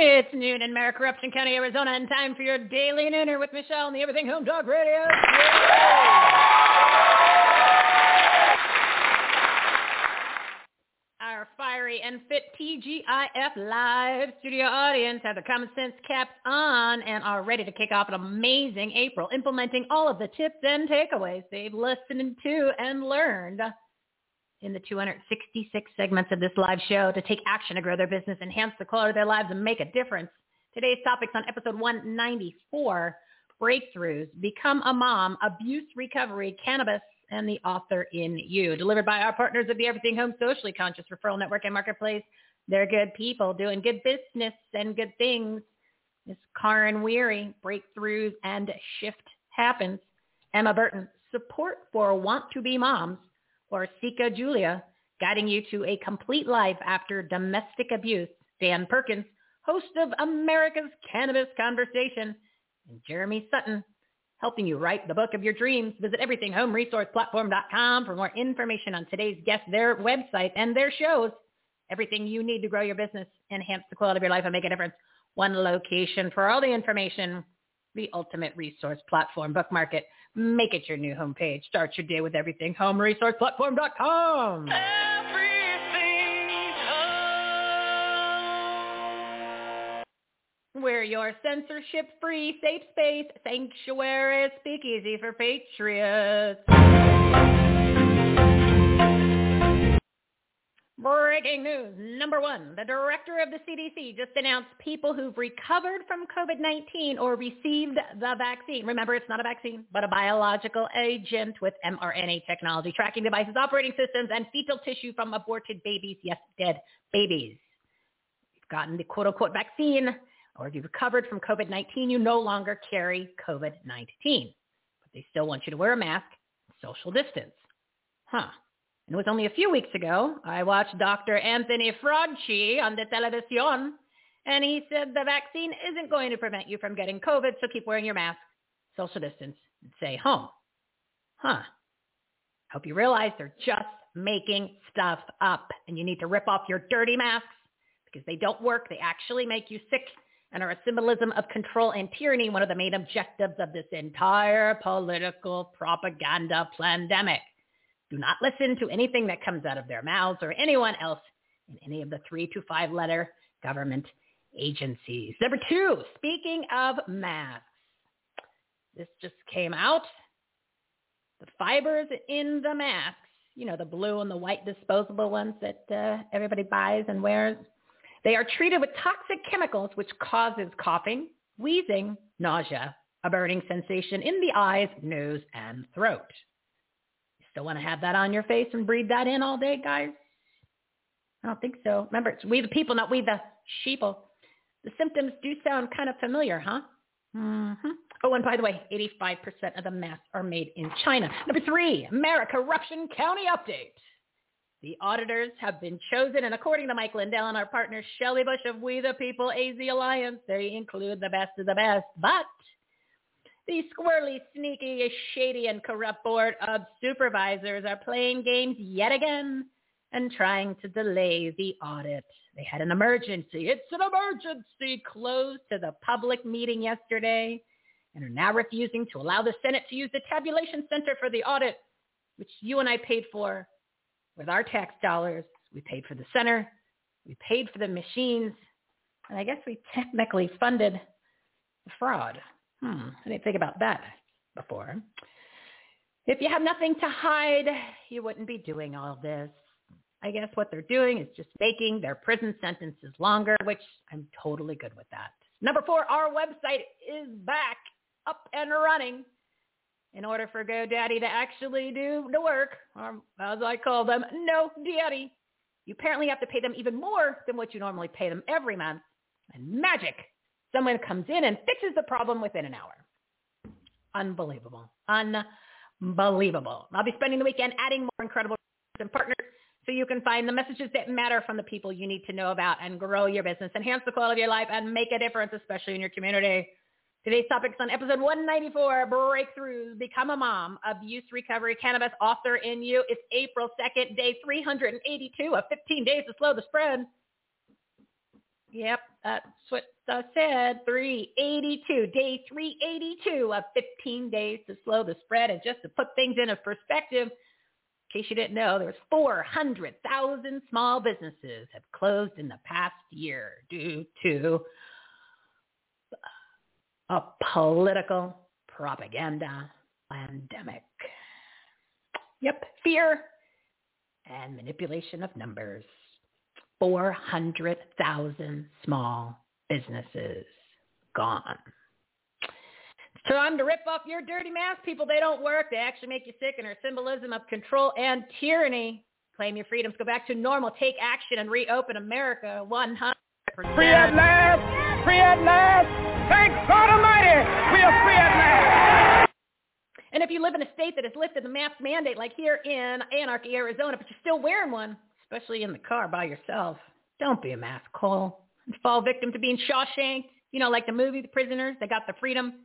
It's noon in Maricopa County, Arizona, and time for your Daily Nooner with Michele on the Everything Home Talk Radio. Our fiery and fit TGIF live studio audience have the common sense caps on and are ready to kick off an amazing April, implementing all of the tips and takeaways they've listened to and learned in the 266 segments of this live show to take action to grow their business, enhance the quality of their lives, and make a difference. Today's topics on episode 194, Breakthroughs, Become a Mom, Abuse Recovery, Cannabis, and the Author in You, delivered by our partners of the Everything Home Socially Conscious Referral Network and Marketplace. They're good people doing good business and good things. Miss Karin Weiri, Breakthroughs and Shift Happens. Emma Burton, Support for Want-to-Be Moms. Orsika Julia, guiding you to a complete life after domestic abuse. Dan Perkins, host of America's Cannabis Conversation. And Jeremy Sutton, helping you write the book of your dreams. Visit everythinghomeresourceplatform.com for more information on today's guests, their website, and their shows. Everything you need to grow your business, enhance the quality of your life, and make a difference. One location for all the information. The ultimate resource platform. Bookmark it. Make it your new homepage. Start your day with everythinghomeresourceplatform.com. Everything Home. We're your censorship-free safe space, sanctuary, speakeasy for patriots. Breaking news, number one, the director of the CDC just announced people who've recovered from COVID-19 or received the vaccine. Remember, it's not a vaccine, but a biological agent with mRNA technology, tracking devices, operating systems, and fetal tissue from aborted babies. Yes, dead babies. You've gotten the quote-unquote vaccine, or if you've recovered from COVID-19, you no longer carry COVID-19. But they still want you to wear a mask and social distance. Huh. And it was only a few weeks ago, I watched Dr. Anthony Fauci on the television, and he said the vaccine isn't going to prevent you from getting COVID, so keep wearing your mask, social distance, and stay home. Huh. Hope you realize they're just making stuff up, and you need to rip off your dirty masks because they don't work. They actually make you sick and are a symbolism of control and tyranny, one of the main objectives of this entire political propaganda pandemic. Do not listen to anything that comes out of their mouths or anyone else in any of the 3 to 5 letter government agencies. Number two, speaking of masks, this just came out. The fibers in the masks, you know, the blue and the white disposable ones that everybody buys and wears, they are treated with toxic chemicals, which causes coughing, wheezing, nausea, a burning sensation in the eyes, nose, and throat. Don't want to have that on your face and breathe that in all day, guys? I don't think so. Remember, it's we the people, not we the sheeple. The symptoms do sound kind of familiar, huh? Mm-hmm. Oh, and by the way, 85% of the masks are made in China. Number three, Maricopa County update. The auditors have been chosen, and according to Mike Lindell and our partner Shelley Bush of We the People AZ Alliance, they include the best of the best. But the squirrely, sneaky, shady, and corrupt board of supervisors are playing games yet again and trying to delay the audit. They had an emergency. It's an emergency closed to the public meeting yesterday and are now refusing to allow the Senate to use the tabulation center for the audit, which you and I paid for with our tax dollars. We paid for the center. We paid for the machines. And I guess we technically funded the fraud. I didn't think about that before. If you have nothing to hide, you wouldn't be doing all this. I guess what they're doing is just making their prison sentences longer, which I'm totally good with that. Number 4, our website is back up and running. In order for GoDaddy to actually do the work, or as I call them, no daddy, you apparently have to pay them even more than what you normally pay them every month. And magic, someone comes in and fixes the problem within an hour. Unbelievable. I'll be spending the weekend adding more incredible and partners so you can find the messages that matter from the people you need to know about and grow your business, enhance the quality of your life, and make a difference, especially in your community. Today's topic is on episode 194, Breakthroughs, Become a Mom, Abuse Recovery, Cannabis Author in You. It's April 2nd, day 382 of 15 days to slow the spread. Yep, that's what I said, 382, day 382 of 15 days to slow the spread. And just to put things into perspective, in case you didn't know, there's 400,000 small businesses have closed in the past year due to a political propaganda pandemic. Yep, fear and manipulation of numbers. 400,000 small businesses gone. It's time to rip off your dirty mask, people. They don't work. They actually make you sick and are symbolism of control and tyranny. Claim your freedoms. Go back to normal. Take action and reopen America 100%. Free at last. Free at last. Thank God Almighty, we are free at last. And if you live in a state that has lifted the mask mandate, like here in Anarchy, Arizona, but you're still wearing one, especially in the car by yourself, don't be a mask call. Fall victim to being Shawshanked, like the movie The Prisoners. They got the freedom.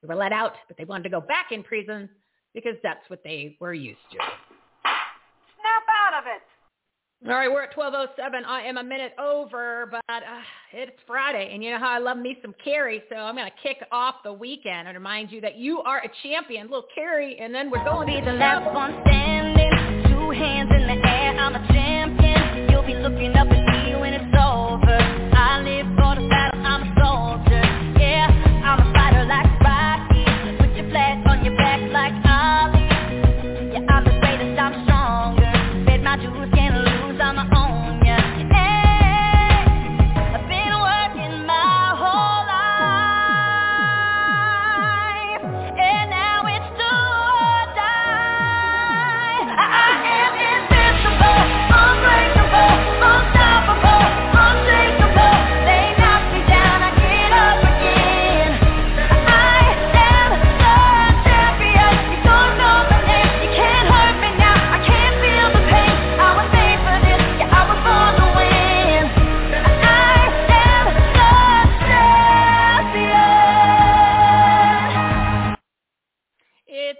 They were let out, but they wanted to go back in prison because that's what they were used to. Snap out of it. All right, we're at 12:07. I am a minute over, but it's Friday, and you know how I love me some Carrie, so I'm going to kick off the weekend and remind you that you are a champion, little Carrie, and then we're going to be the last one standing, two hands in the air. I'm a champion. You'll be looking up at me when it's over. I live for the battle. I'm a soldier. Yeah, I'm a fighter like Rocky. Put your flag on your back like Ollie. Yeah, I'm the greatest. I'm stronger. Fed my juice. I'm my own, yeah. Hey, I've been working my whole life, and now it's do or die. I am invincible, unbreakable, unstoppable, unshakable. They knock me down, I get up again. I am the champion. You don't know my name, you can't hurt me now. I can't feel the pain. I was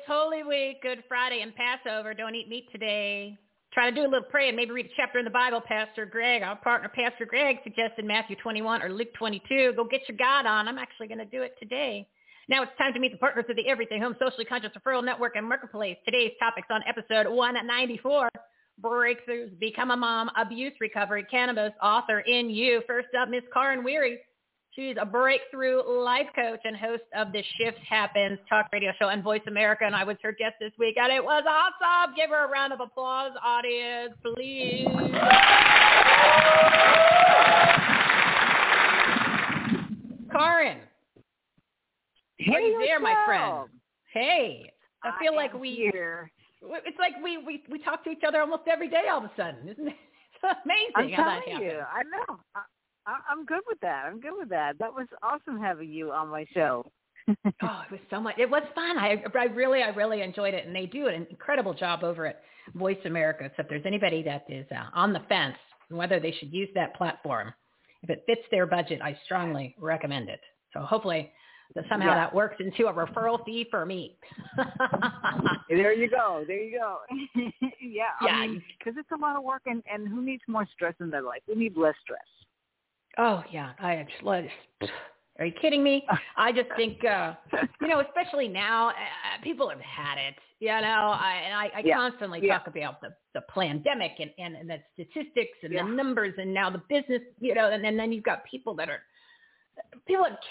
Holy Week, Good Friday, and Passover. Don't eat meat today. Try to do a little prayer and maybe read a chapter in the Bible. Pastor Greg, our partner, Pastor Greg, suggested Matthew 21 or Luke 22. Go get your God on. I'm actually going to do it today. Now it's time to meet the partners of the Everything Home Socially Conscious Referral Network and Marketplace. Today's topics on episode 194, Breakthroughs, Become a Mom, Abuse Recovery, Cannabis, Author in You. First up, Miss Karin Weiri. She's a breakthrough life coach and host of the Shift Happens talk radio show and Voice America, and I was her guest this week, and it was awesome. Give her a round of applause, audience, please. Karin. Hey, are you there, my friend? Hey. I feel like it's like we talk to each other almost every day all of a sudden, isn't it? It's amazing how that happens. I know. I'm good with that. That was awesome having you on my show. Oh, it was so much. It was fun. I really enjoyed it. And they do an incredible job over at Voice America. So if there's anybody that is on the fence, whether they should use that platform, if it fits their budget, I strongly recommend it. So hopefully somehow that works into a referral fee for me. There you go. I mean, because it's a lot of work, and who needs more stress in their life? We need less stress. Oh, yeah. Are you kidding me? I just think, especially now, people have had it. I constantly talk about the pandemic and the statistics and the numbers and now the business, and then you've got people have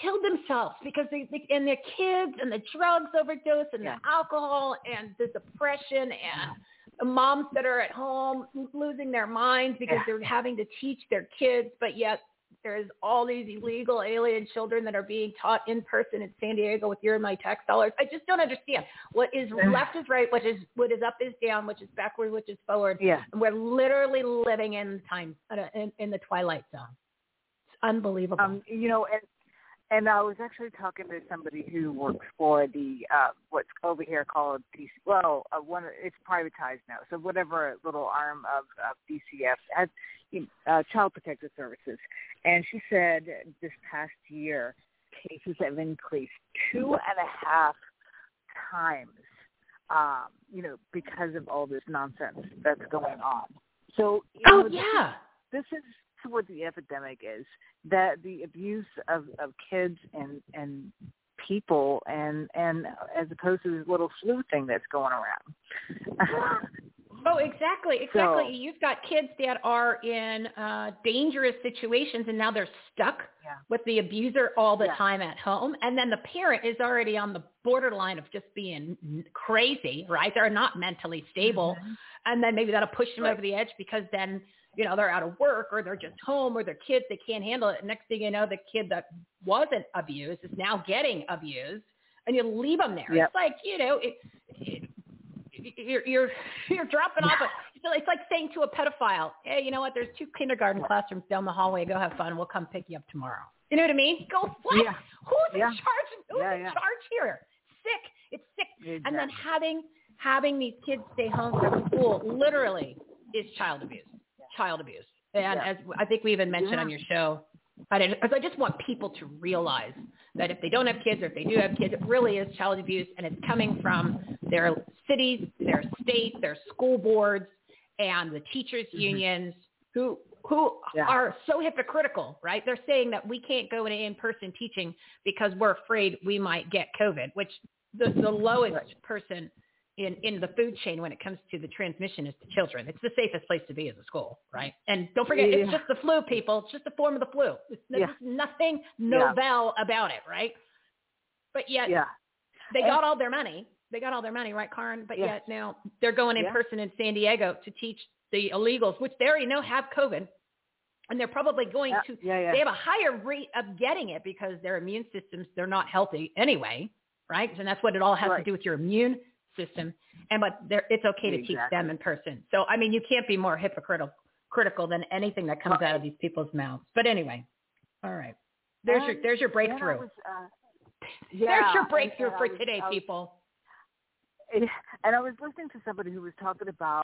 killed themselves because they and their kids and the drugs overdose and the alcohol and the depression and moms that are at home losing their minds because they're having to teach their kids, but yet there's all these illegal alien children that are being taught in person in San Diego with your and my tax dollars. I just don't understand. What is left is right, what is up is down, which is backward, which is forward. Yeah. And we're literally living in time, in the twilight zone. It's unbelievable. And I was actually talking to somebody who works for the what's over here called DC. Well, it's privatized now, so whatever little arm of DCF has Child Protective Services, and she said this past year cases have increased 2.5 times, because of all this nonsense that's going on. So, this is what the epidemic is, that the abuse of kids and people and as opposed to this little flu thing that's going around. Oh, exactly. So, you've got kids that are in dangerous situations, and now they're stuck with the abuser all the time at home. And then the parent is already on the borderline of just being crazy, right? They're not mentally stable. Mm-hmm. And then maybe that'll push them over the edge because then, they're out of work or they're just home or their kids, they can't handle it. And next thing you know, the kid that wasn't abused is now getting abused, and you leave them there. Yep. It's like, you're dropping off. It's like saying to a pedophile, hey, you know what? There's 2 kindergarten classrooms down the hallway. Go have fun. We'll come pick you up tomorrow. You know what I mean? Go what? Yeah. Who's in charge? Who's in charge here? Sick. It's sick. Exactly. And then having these kids stay home from school literally is child abuse. Child abuse. And as I think we even mentioned on your show, I just want people to realize that if they don't have kids or if they do have kids, it really is child abuse, and it's coming from their cities, their states, their school boards, and the teachers' unions who are so hypocritical, right? They're saying that we can't go into in-person teaching because we're afraid we might get COVID, which the lowest person in the food chain when it comes to the transmission is to children. It's the safest place to be as a school, right? And don't forget, it's just the flu, people. It's just a form of the flu. There's nothing novel about it, right? But yet they got all their money. They got all their money, right, Karin? But yet now they're going in person in San Diego to teach the illegals, which they already know have COVID. And they're probably going to they have a higher rate of getting it because their immune systems, they're not healthy anyway, right? And that's what it all has to do with your immune system, but it's okay to teach them in person. So I mean, you can't be more hypocritical than anything that comes out of these people's mouths. But anyway, all right, there's your breakthrough. There's your breakthrough for today, people. And I was listening to somebody who was talking about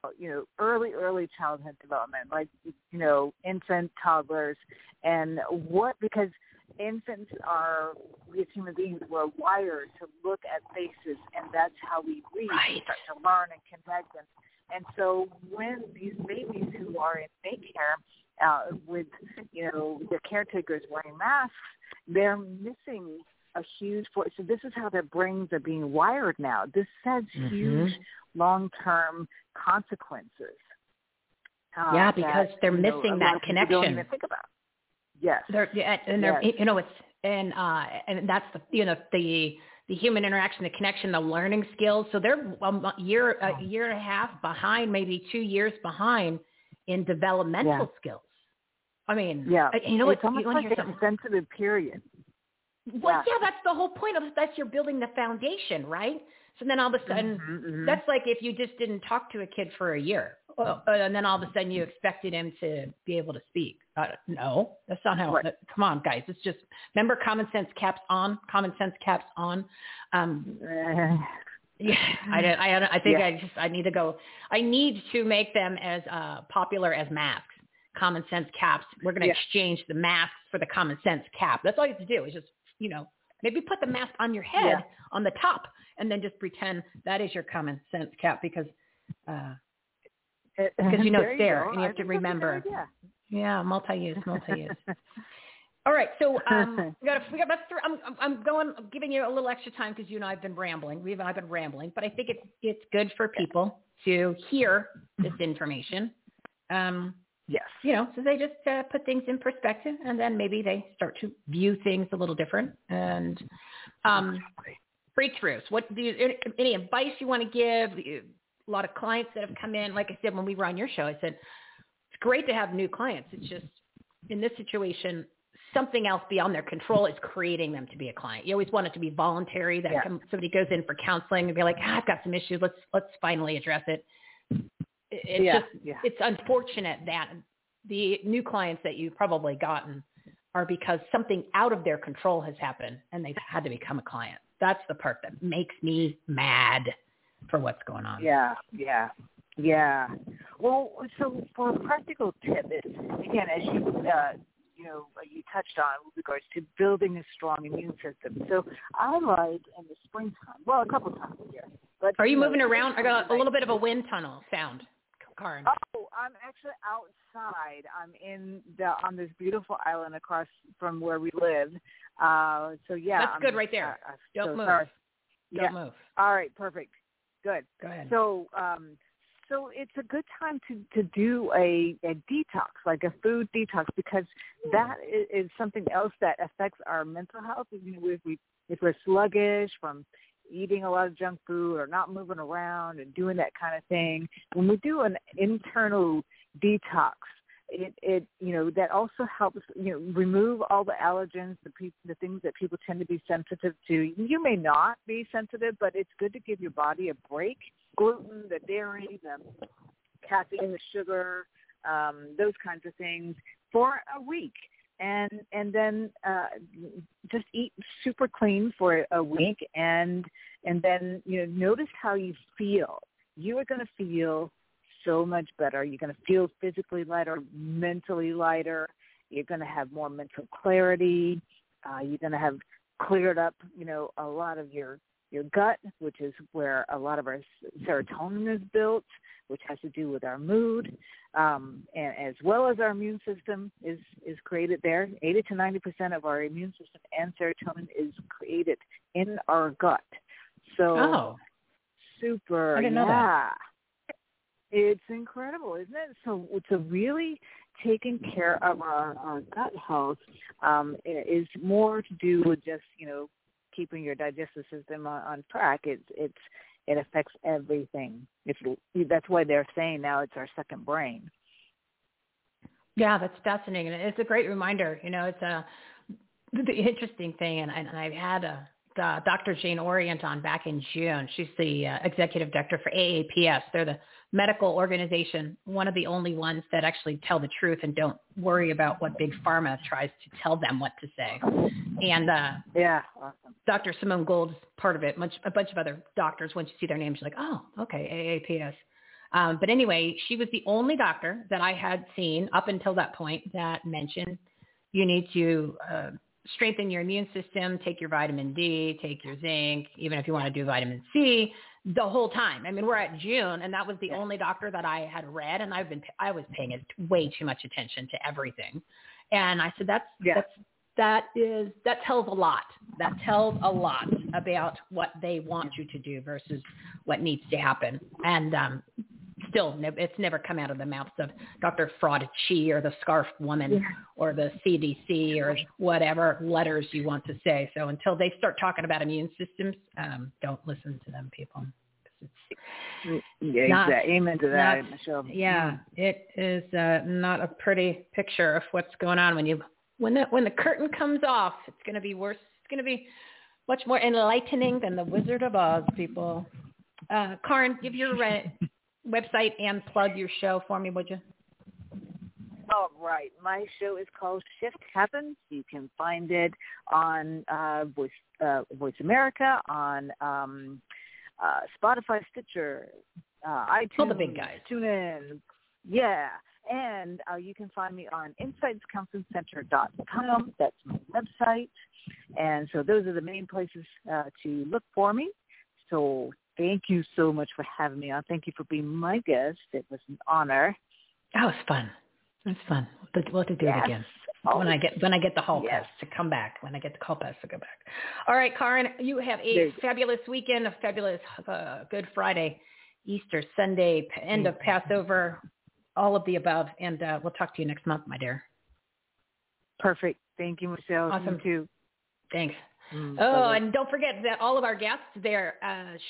early childhood development, like infant, toddlers, and what, because infants are, as human beings, we're wired to look at faces, and that's how we read, we start to learn and connect them. And so when these babies who are in daycare with their caretakers wearing masks, they're missing a huge force. So this is how their brains are being wired now. This has huge long-term consequences. Because they're missing that connection. Don't even think about. Yes. And that's the human interaction, the connection, the learning skills. So they're a year and a half behind, maybe 2 years behind in developmental skills. I mean, it's almost like a sensitive period. Well, that's the whole point of it. That's you're building the foundation, right? So then all of a sudden, that's like if you just didn't talk to a kid for a year Well, and then all of a sudden you expected him to be able to speak. No, that's not how. Right. Come on, guys. It's just, remember, common sense caps on. Common sense caps on. Yeah, I think. I need to make them as popular as masks. Common sense caps. We're going to exchange the masks for the common sense cap. That's all you have to do is just, you know, maybe put the mask on your head on the top, and then just pretend that is your common sense cap because you know it's there, and you have to remember. Yeah, multi-use. All right, so we got about three. I'm giving you a little extra time because you and I have been rambling. But I think it's good for people to hear this information. Yes. You know, so they just put things in perspective, and then maybe they start to view things a little different. And breakthroughs. What do you, any advice you want to give? A lot of clients that have come in. Like I said, when we were on your show, I said it's great to have new clients. It's just in this situation, something else beyond their control is creating them to be a client. You always want it to be voluntary. That somebody goes in for counseling and be like, I've got some issues. Let's finally address it. It's it's unfortunate that the new clients that you've probably gotten are because something out of their control has happened and they've had to become a client. That's the part that makes me mad for what's going on. Yeah. Well, so for a practical tip, again, as you touched on with regards to building a strong immune system. So I like in the springtime, well, a couple times a year. But are you moving around? I got a little bit of a wind tunnel sound. Karin. Oh, I'm actually outside. I'm on this beautiful island across from where we live. That's good right there. Don't move. Sorry. Don't move. All right, perfect. Good. Go ahead. So, so it's a good time to do a detox, like a food detox, because that is something else that affects our mental health. You know, if we're sluggish from eating a lot of junk food or not moving around and doing that kind of thing, when we do an internal detox, it that also helps, remove all the allergens, the things that people tend to be sensitive to. You may not be sensitive, but it's good to give your body a break. Gluten, the dairy, the caffeine, the sugar, those kinds of things for a week. And then just eat super clean for a week, and then notice how you feel. You are going to feel so much better. You're going to feel physically lighter, mentally lighter. You're going to have more mental clarity. You're going to have cleared up, a lot of your gut, which is where a lot of our serotonin is built, which has to do with our mood, and as well as our immune system is created there. 80 to 90% of our immune system and serotonin is created in our gut. So super, I didn't know that. It's incredible, isn't it? So to really taking care of our gut health is more to do with just, keeping your digestive system on track. It affects everything. That's why they're saying now it's our second brain. Yeah, that's fascinating. And it's a great reminder. It's the interesting thing. And I've had Dr. Jane Orient on back in June. She's the executive director for AAPS. They're the medical organization, one of the only ones that actually tell the truth and don't worry about what Big Pharma tries to tell them what to say. And awesome. Dr. Simone Gold is part of it. A bunch of other doctors, once you see their names, you're like, oh, okay, AAPS. But anyway, she was the only doctor that I had seen up until that point that mentioned you need to strengthen your immune system, take your vitamin D, take your zinc, even if you want to do vitamin C the whole time. I mean, we're at June, and that was the only doctor that I had read, and I was paying way too much attention to everything. And I said, that tells a lot. That tells a lot about what they want you to do versus what needs to happen. And still, it's never come out of the mouths of Dr. Fraudchi or the Scarf Woman or the CDC or whatever letters you want to say. So until they start talking about immune systems, don't listen to them, people. Exactly. Amen to that, Michelle. Yeah, it is not a pretty picture of what's going on when the curtain comes off. It's going to be worse. It's going to be much more enlightening than the Wizard of Oz, people. Karin, give your website and plug your show for me, would you? All right. My show is called Shift Happens. You can find it on Voice America, on Spotify, Stitcher, iTunes. All the big guys. Tune in. Yeah. And you can find me on insightscounselingcenter.com. That's my website. And so those are the main places to look for me. So thank you so much for having me on. Thank you for being my guest. It was an honor. That was fun. That's fun. We'll have to do it again. Oh. When I get the hall pass to come back. When I get the call pass to go back. All right, Karin, you have a fabulous weekend, a fabulous Good Friday, Easter Sunday, end of Passover, all of the above, and we'll talk to you next month, my dear. Perfect. Thank you, Michelle. Awesome. You too. Thanks. Oh, and don't forget that all of our guests, their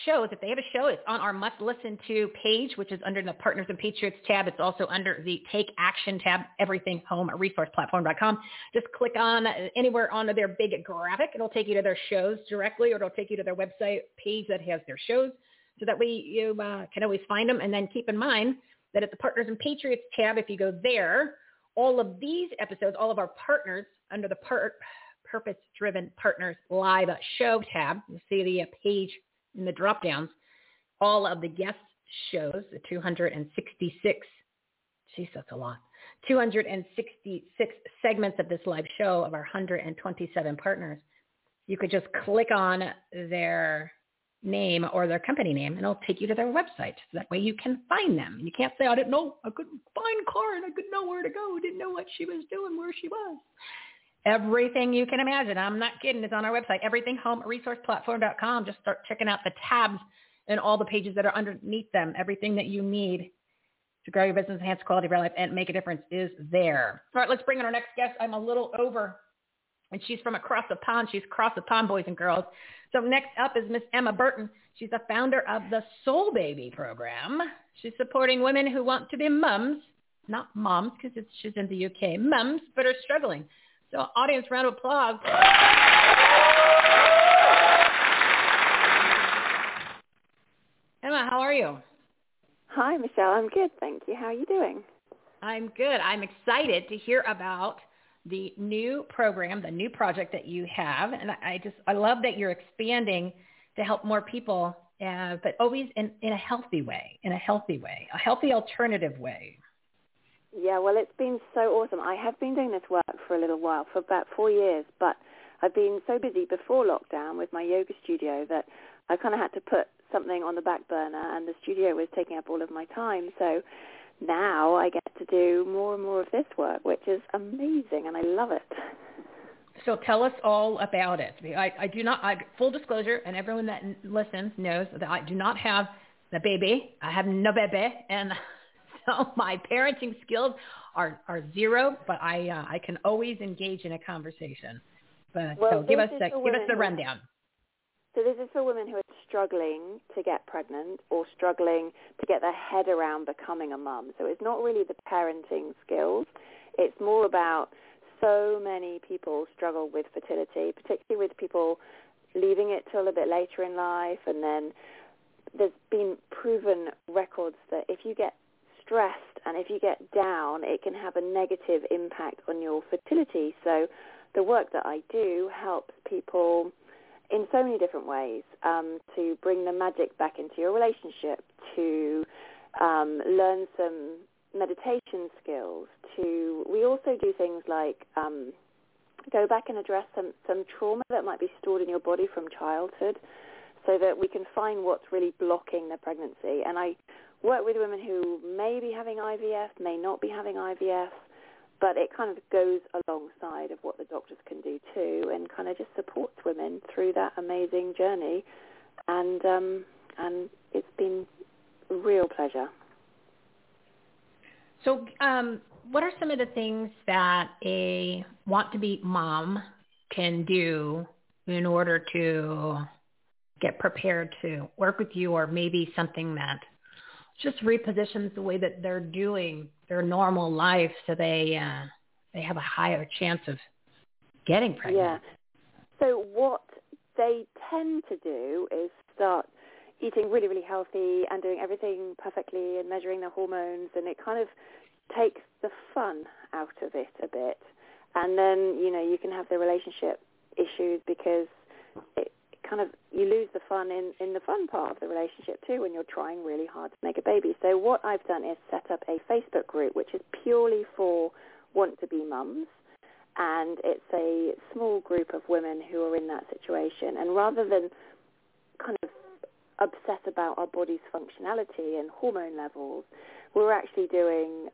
shows, if they have a show, it's on our Must Listen To page, which is under the Partners and Patriots tab. It's also under the Take Action tab, everythinghomeresourceplatform.com. Just click on anywhere on their big graphic. It'll take you to their shows directly, or it'll take you to their website page that has their shows, so that way you can always find them. And then keep in mind that at the Partners and Patriots tab, if you go there, all of these episodes, all of our partners under the Purpose-Driven Partners Live Show tab. You'll see the page in the drop-downs. All of the guest shows, the 266. Jeez, that's a lot. 266 segments of this live show of our 127 partners. You could just click on their name or their company name, and it'll take you to their website. So that way you can find them. You can't say, I didn't know. I couldn't find Karin. I couldn't know where to go. I didn't know what she was doing, where she was. Everything you can imagine. I'm not kidding. It's on our website, everythinghomeresourceplatform.com. Just start checking out the tabs and all the pages that are underneath them. Everything that you need to grow your business, enhance quality of your life, and make a difference is there. All right, let's bring in our next guest. I'm a little over, and she's from across the pond. She's across the pond, boys and girls. So next up is Miss Emma Burton. She's the founder of the Soul Baby program. She's supporting women who want to be mums, not moms because she's in the UK, mums, but are struggling. So audience round of applause. Emma, how are you? Hi, Michelle. I'm good, thank you. How are you doing? I'm good. I'm excited to hear about the new program, the new project that you have. And I love that you're expanding to help more people, but always in a healthy way, a healthy alternative way. Yeah, well, it's been so awesome. I have been doing this work for a little while, for about 4 years, but I've been so busy before lockdown with my yoga studio that I kind of had to put something on the back burner, and the studio was taking up all of my time. So now I get to do more and more of this work, which is amazing, and I love it. So tell us all about it. Full disclosure, and everyone that listens knows that I do not have the baby. I have no baby, and... so my parenting skills are zero, but I can always engage in a conversation. But so give us the rundown. So this is for women who are struggling to get pregnant or struggling to get their head around becoming a mum. So it's not really the parenting skills. It's more about so many people struggle with fertility, particularly with people leaving it till a bit later in life. And then there's been proven records that if you get stressed and if you get down, it can have a negative impact on your fertility. So the work that I do helps people in so many different ways to bring the magic back into your relationship, to learn some meditation skills, we also do things like go back and address some trauma that might be stored in your body from childhood, so that we can find what's really blocking the pregnancy. And I work with women who may be having IVF, may not be having IVF, but it kind of goes alongside of what the doctors can do too, and kind of just supports women through that amazing journey. And it's been a real pleasure. So what are some of the things that a want-to-be mom can do in order to get prepared to work with you, or maybe something that just repositions the way that they're doing their normal life so they have a higher chance of getting pregnant? Yeah. So what they tend to do is start eating really, really healthy and doing everything perfectly and measuring their hormones, and it kind of takes the fun out of it a bit. And then, you know, you can have the relationship issues because it kind of, you lose the fun in the fun part of the relationship too when you're trying really hard to make a baby. So what I've done is set up a Facebook group which is purely for want-to-be mums, and it's a small group of women who are in that situation. And rather than kind of obsess about our body's functionality and hormone levels, we're actually doing,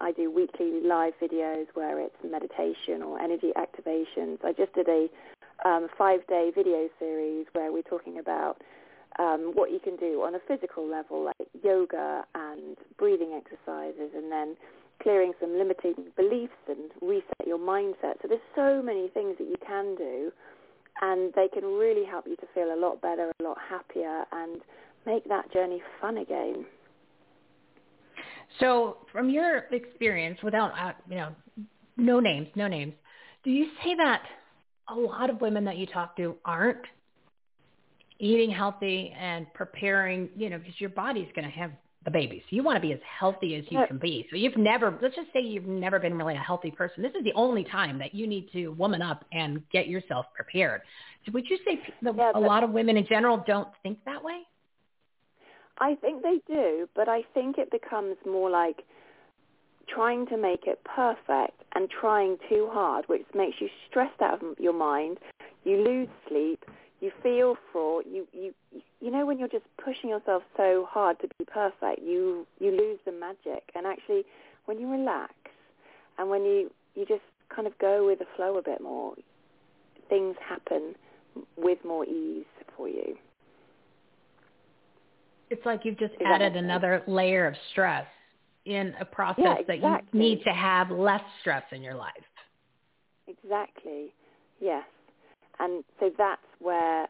I do weekly live videos where it's meditation or energy activations. I just did a 5-day video series where we're talking about what you can do on a physical level, like yoga and breathing exercises, and then clearing some limiting beliefs and reset your mindset. So there's so many things that you can do, and they can really help you to feel a lot better, a lot happier, and make that journey fun again. So from your experience, without, no names, do you say that a lot of women that you talk to aren't eating healthy and preparing, you know, because your body's going to have the babies. You want to be as healthy as you can be. So let's just say you've never been really a healthy person. This is the only time that you need to woman up and get yourself prepared. So would you say that a lot of women in general don't think that way? I think they do, but I think it becomes more like trying to make it perfect and trying too hard, which makes you stressed out of your mind. You lose sleep. You feel fraught. You know, when you're just pushing yourself so hard to be perfect, you lose the magic. And actually, when you relax and when you just kind of go with the flow a bit more, things happen with more ease for you. It's like you've just added another layer of stress in a process that you need to have less stress in your life. Exactly, yes. And so that's where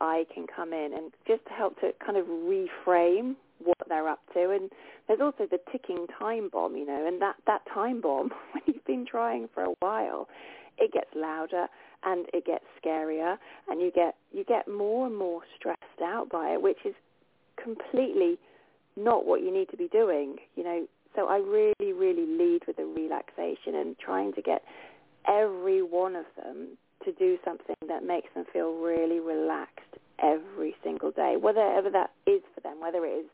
I can come in and just help to kind of reframe what they're up to. And there's also the ticking time bomb, you know, and that time bomb, when you've been trying for a while, it gets louder and it gets scarier, and you get more and more stressed out by it, which is completely not what you need to be doing, you know. So I really, really lead with the relaxation and trying to get every one of them to do something that makes them feel really relaxed every single day, whatever that is for them, whether it is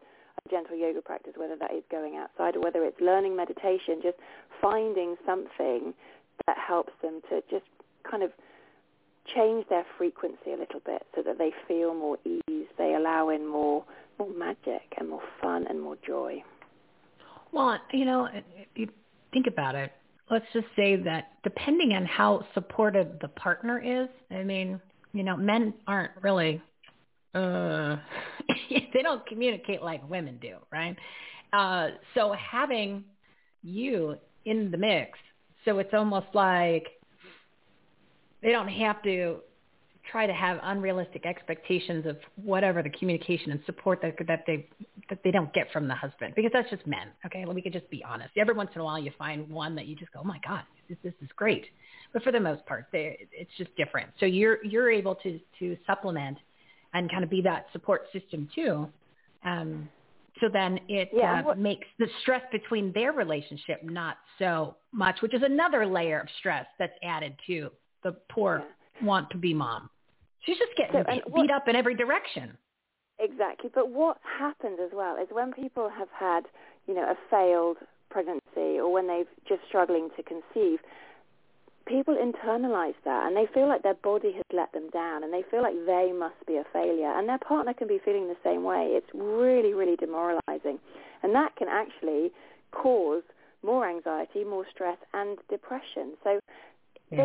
a gentle yoga practice, whether that is going outside, or whether it's learning meditation, just finding something that helps them to just kind of change their frequency a little bit so that they feel more ease, they allow in more magic and more fun and more joy. Well, you know, if you think about it, let's just say that depending on how supportive the partner is, I mean, you know, men aren't really, they don't communicate like women do, right? So having you in the mix, so it's almost like they don't have to try to have unrealistic expectations of whatever the communication and support that they don't get from the husband, because that's just men. Okay. Well, we could just be honest. Every once in a while you find one that you just go, oh my God, this is great. But for the most part, it's just different. So you're able to supplement and kind of be that support system too. So then it makes the stress between their relationship not so much, which is another layer of stress that's added to the poor want to be mom. She's just getting beat up in every direction. Exactly. But what happens as well is when people have had, you know, a failed pregnancy, or when they've just struggling to conceive, people internalize that and they feel like their body has let them down and they feel like they must be a failure. And their partner can be feeling the same way. It's really, really demoralizing. And that can actually cause more anxiety, more stress, and depression. So it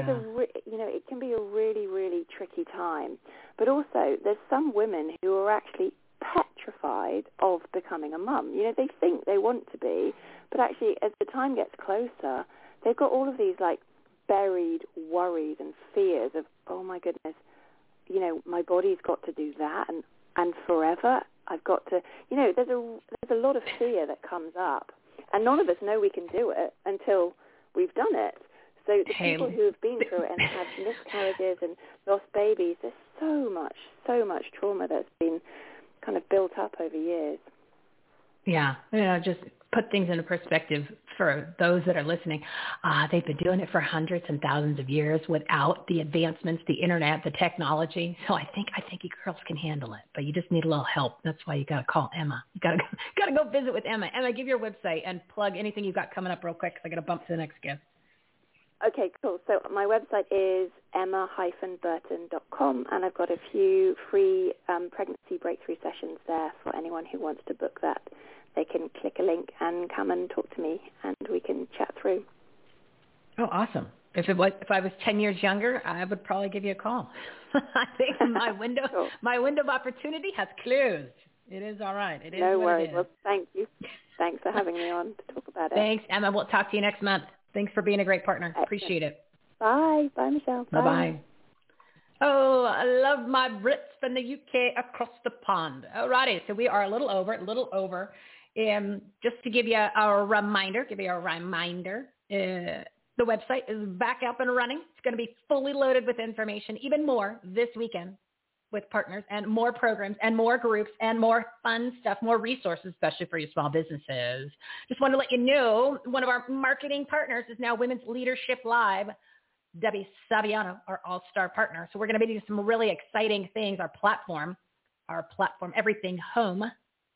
can be a really, really tricky time. But also, there's some women who are actually petrified of becoming a mum. You know, they think they want to be, but actually, as the time gets closer, they've got all of these, like, buried worries and fears of, oh, my goodness, you know, my body's got to do that, and forever I've got to, you know, there's a lot of fear that comes up, and none of us know we can do it until we've done it. So the people who have been through it and had miscarriages and lost babies, there's so much trauma that's been kind of built up over years. Yeah, you know, just put things into perspective for those that are listening. They've been doing it for hundreds and thousands of years without the advancements, the internet, the technology. So I think you girls can handle it, but you just need a little help. That's why you got to call Emma. You got to go visit with Emma. Emma, give your website and plug anything you've got coming up real quick because I got to bump to the next guest. Okay, cool. So my website is emma-burton.com, and I've got a few free pregnancy breakthrough sessions there for anyone who wants to book that. They can click a link and come and talk to me, and we can chat through. Oh, awesome. If I was 10 years younger, I would probably give you a call. I think my window Sure. my window of opportunity has closed. It is all right. It is no worries. Well, thank you. Thanks for having me on to talk about it. Thanks, Emma. We'll talk to you next month. Thanks for being a great partner. Excellent. Appreciate it. Bye. Bye, Michelle. Bye. Bye-bye. Oh, I love my Brits from the UK across the pond. All righty. So we are a little over. Just to give you a reminder, the website is back up and running. It's going to be fully loaded with information, even more this weekend with partners and more programs and more groups and more fun stuff, more resources, especially for your small businesses. Just want to let you know, one of our marketing partners is now Women's Leadership Live. Debbie Saviano, our all-star partner. So we're going to be doing some really exciting things. Our platform, Everything Home,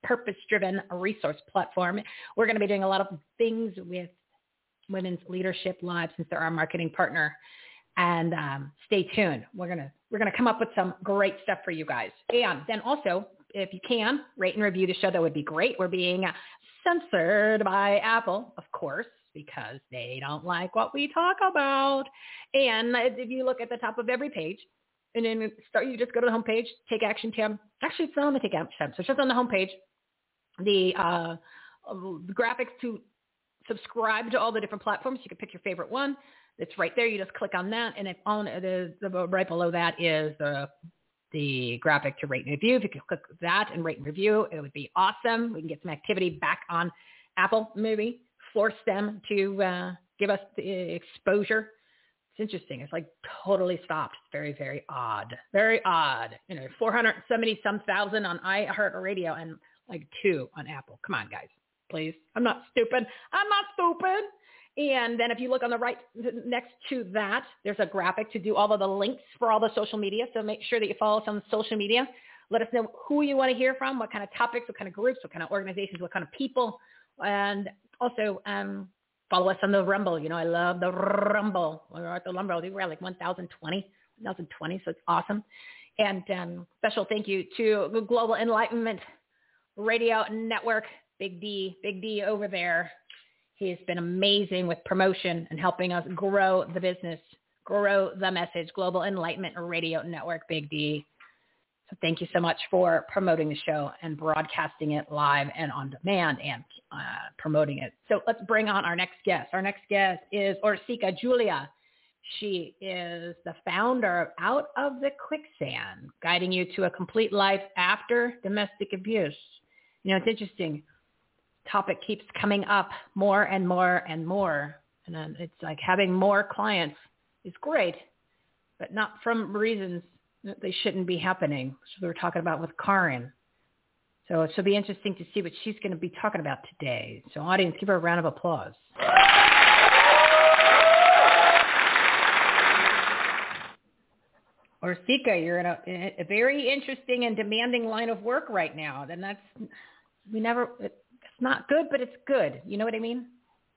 purpose-driven resource platform. We're going to be doing a lot of things with Women's Leadership Live since they're our marketing partner. And stay tuned. We're gonna come up with some great stuff for you guys. And then also, if you can, rate and review the show. That would be great. We're being censored by Apple, of course, because they don't like what we talk about. And if you look at the top of every page, and then you just go to the homepage, Take Action tab. Actually, it's not on the Take Action tab. So it's just on the homepage. The graphics to subscribe to all the different platforms. You can pick your favorite one. It's right there. You just click on that. And right below that is the graphic to rate and review. If you could click that and rate and review, it would be awesome. We can get some activity back on Apple, maybe. Force them to give us the exposure. It's interesting. It's like totally stopped. It's very, very odd. Very odd. You know, 470-some thousand on iHeartRadio and like 2 on Apple. Come on, guys. Please. I'm not stupid. And then if you look on the right next to that, there's a graphic to do all of the links for all the social media. So make sure that you follow us on social media. Let us know who you want to hear from, what kind of topics, what kind of groups, what kind of organizations, what kind of people. And also follow us on the Rumble. You know, I love the Rumble. We're at the Rumble. We're at like 1,020, so it's awesome. And special thank you to Global Enlightenment Radio Network, Big D over there. He has been amazing with promotion and helping us grow the business, grow the message, Global Enlightenment Radio Network, Big D. So thank you so much for promoting the show and broadcasting it live and on demand and promoting it. So let's bring on our next guest. Our next guest is Orsika Julia. She is the founder of Out of the Quicksand, guiding you to a complete life after domestic abuse. You know, it's interesting. Topic keeps coming up more and more and more. And it's like having more clients is great, but not from reasons that they shouldn't be happening. So we were talking about with Karin. So it should be interesting to see what she's going to be talking about today. So audience, give her a round of applause. Orsika, you're in a very interesting and demanding line of work right now. And it's not good, but it's good. You know what I mean?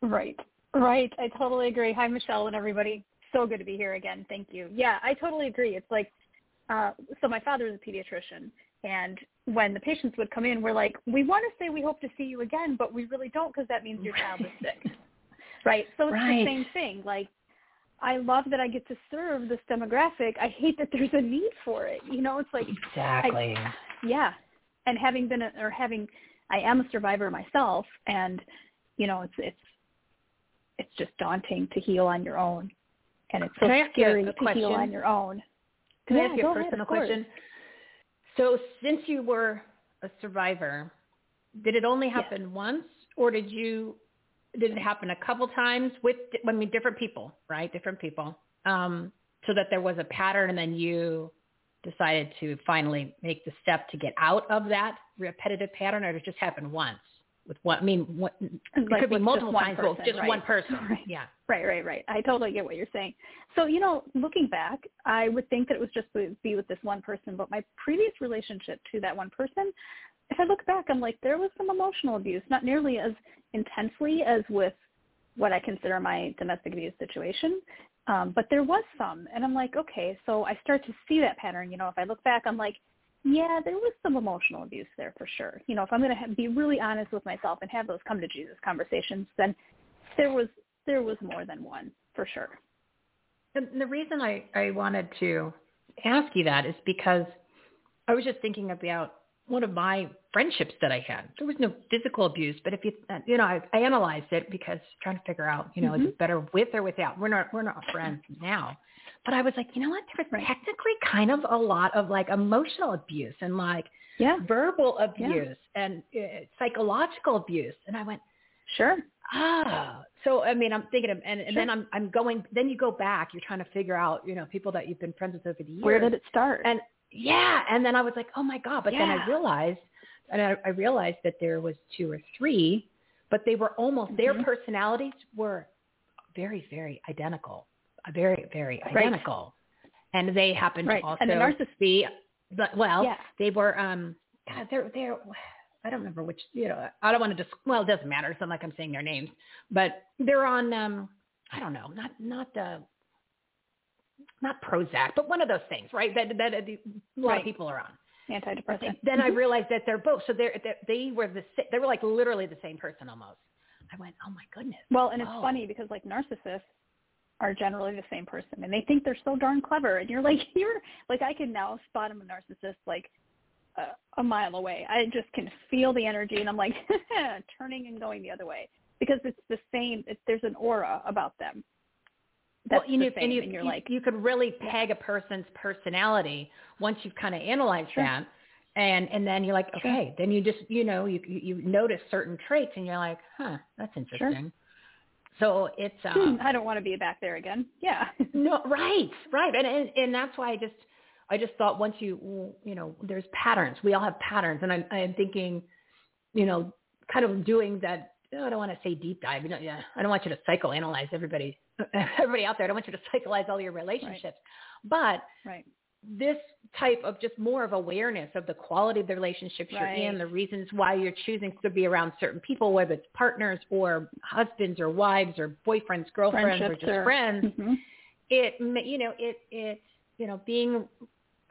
Right. I totally agree. Hi, Michelle and everybody. So good to be here again. Thank you. Yeah, I totally agree. It's like, so my father is a pediatrician, and when the patients would come in, we're like, we want to say we hope to see you again, but we really don't because that means your child is sick. Right? So it's the same thing. Like, I love that I get to serve this demographic. I hate that there's a need for it. You know, it's like. Exactly. And I am a survivor myself, and you know it's just daunting to heal on your own, and it's so scary to heal on your own. Can I ask you a personal question? So, since you were a survivor, did it only happen once, or did it happen a couple times with different people, right? So that there was a pattern, and then you decided to finally make the step to get out of that repetitive pattern, or did it just happen once? With one, I mean, what, like it could be multiple times, person, both, just right? One person. Right. Yeah. Right. I totally get what you're saying. So, you know, looking back, I would think that it was just to be with this one person, but my previous relationship to that one person, if I look back, I'm like, there was some emotional abuse, not nearly as intensely as with what I consider my domestic abuse situation, but there was some. And I'm like, okay, so I start to see that pattern. You know, if I look back, I'm like, yeah, there was some emotional abuse there for sure. You know, if I'm going to be really honest with myself and have those come to Jesus conversations, then there was more than one for sure. And the reason I wanted to ask you that is because I was just thinking about one of my friendships that I had. There was no physical abuse, but if you know, I analyzed it because trying to figure out, you know, is it better with or without? We're not friends now. But I was like, you know what? There was technically kind of a lot of like emotional abuse and like verbal abuse and psychological abuse. And I went, sure. Oh, so, I mean, I'm thinking, and then I'm going, then you go back, you're trying to figure out, you know, people that you've been friends with over the years. Where did it start? And and then I was like, oh my God. But then I realized that there was two or three, but they were almost, their personalities were very, very identical. Very, very identical. Right. And they happened to also and the narcissist. They were, they're, I don't remember which, you know, I don't want to just, well, it doesn't matter. It's not like I'm saying their names, but they're on, I don't know, not Prozac, but one of those things, right? That a lot of people are on. Antidepressant. Then I realized that they're both, so they were like literally the same person almost. I went, oh my goodness. Well, and it's funny because like narcissists are generally the same person and they think they're so darn clever. And you're like, I can now spot him a narcissist like a mile away. I just can feel the energy and I'm like turning and going the other way because it's the same. There's an aura about them. That's you could really peg a person's personality once you've kind of analyzed that. And then you're like, okay, then you just, you know, you notice certain traits and you're like, huh, that's interesting. Sure. So it's I don't want to be back there again. Yeah. No. Right. And that's why I just thought once you know, there's patterns. We all have patterns, and I'm thinking, you know, kind of doing that. I don't want to say deep dive. You know, I don't want you to psychoanalyze everybody out there. I don't want you to psychoanalyze all your relationships, but this type of just more of awareness of the quality of the relationships you're in, the reasons why you're choosing to be around certain people, whether it's partners or husbands or wives or boyfriends, girlfriends, or just friends,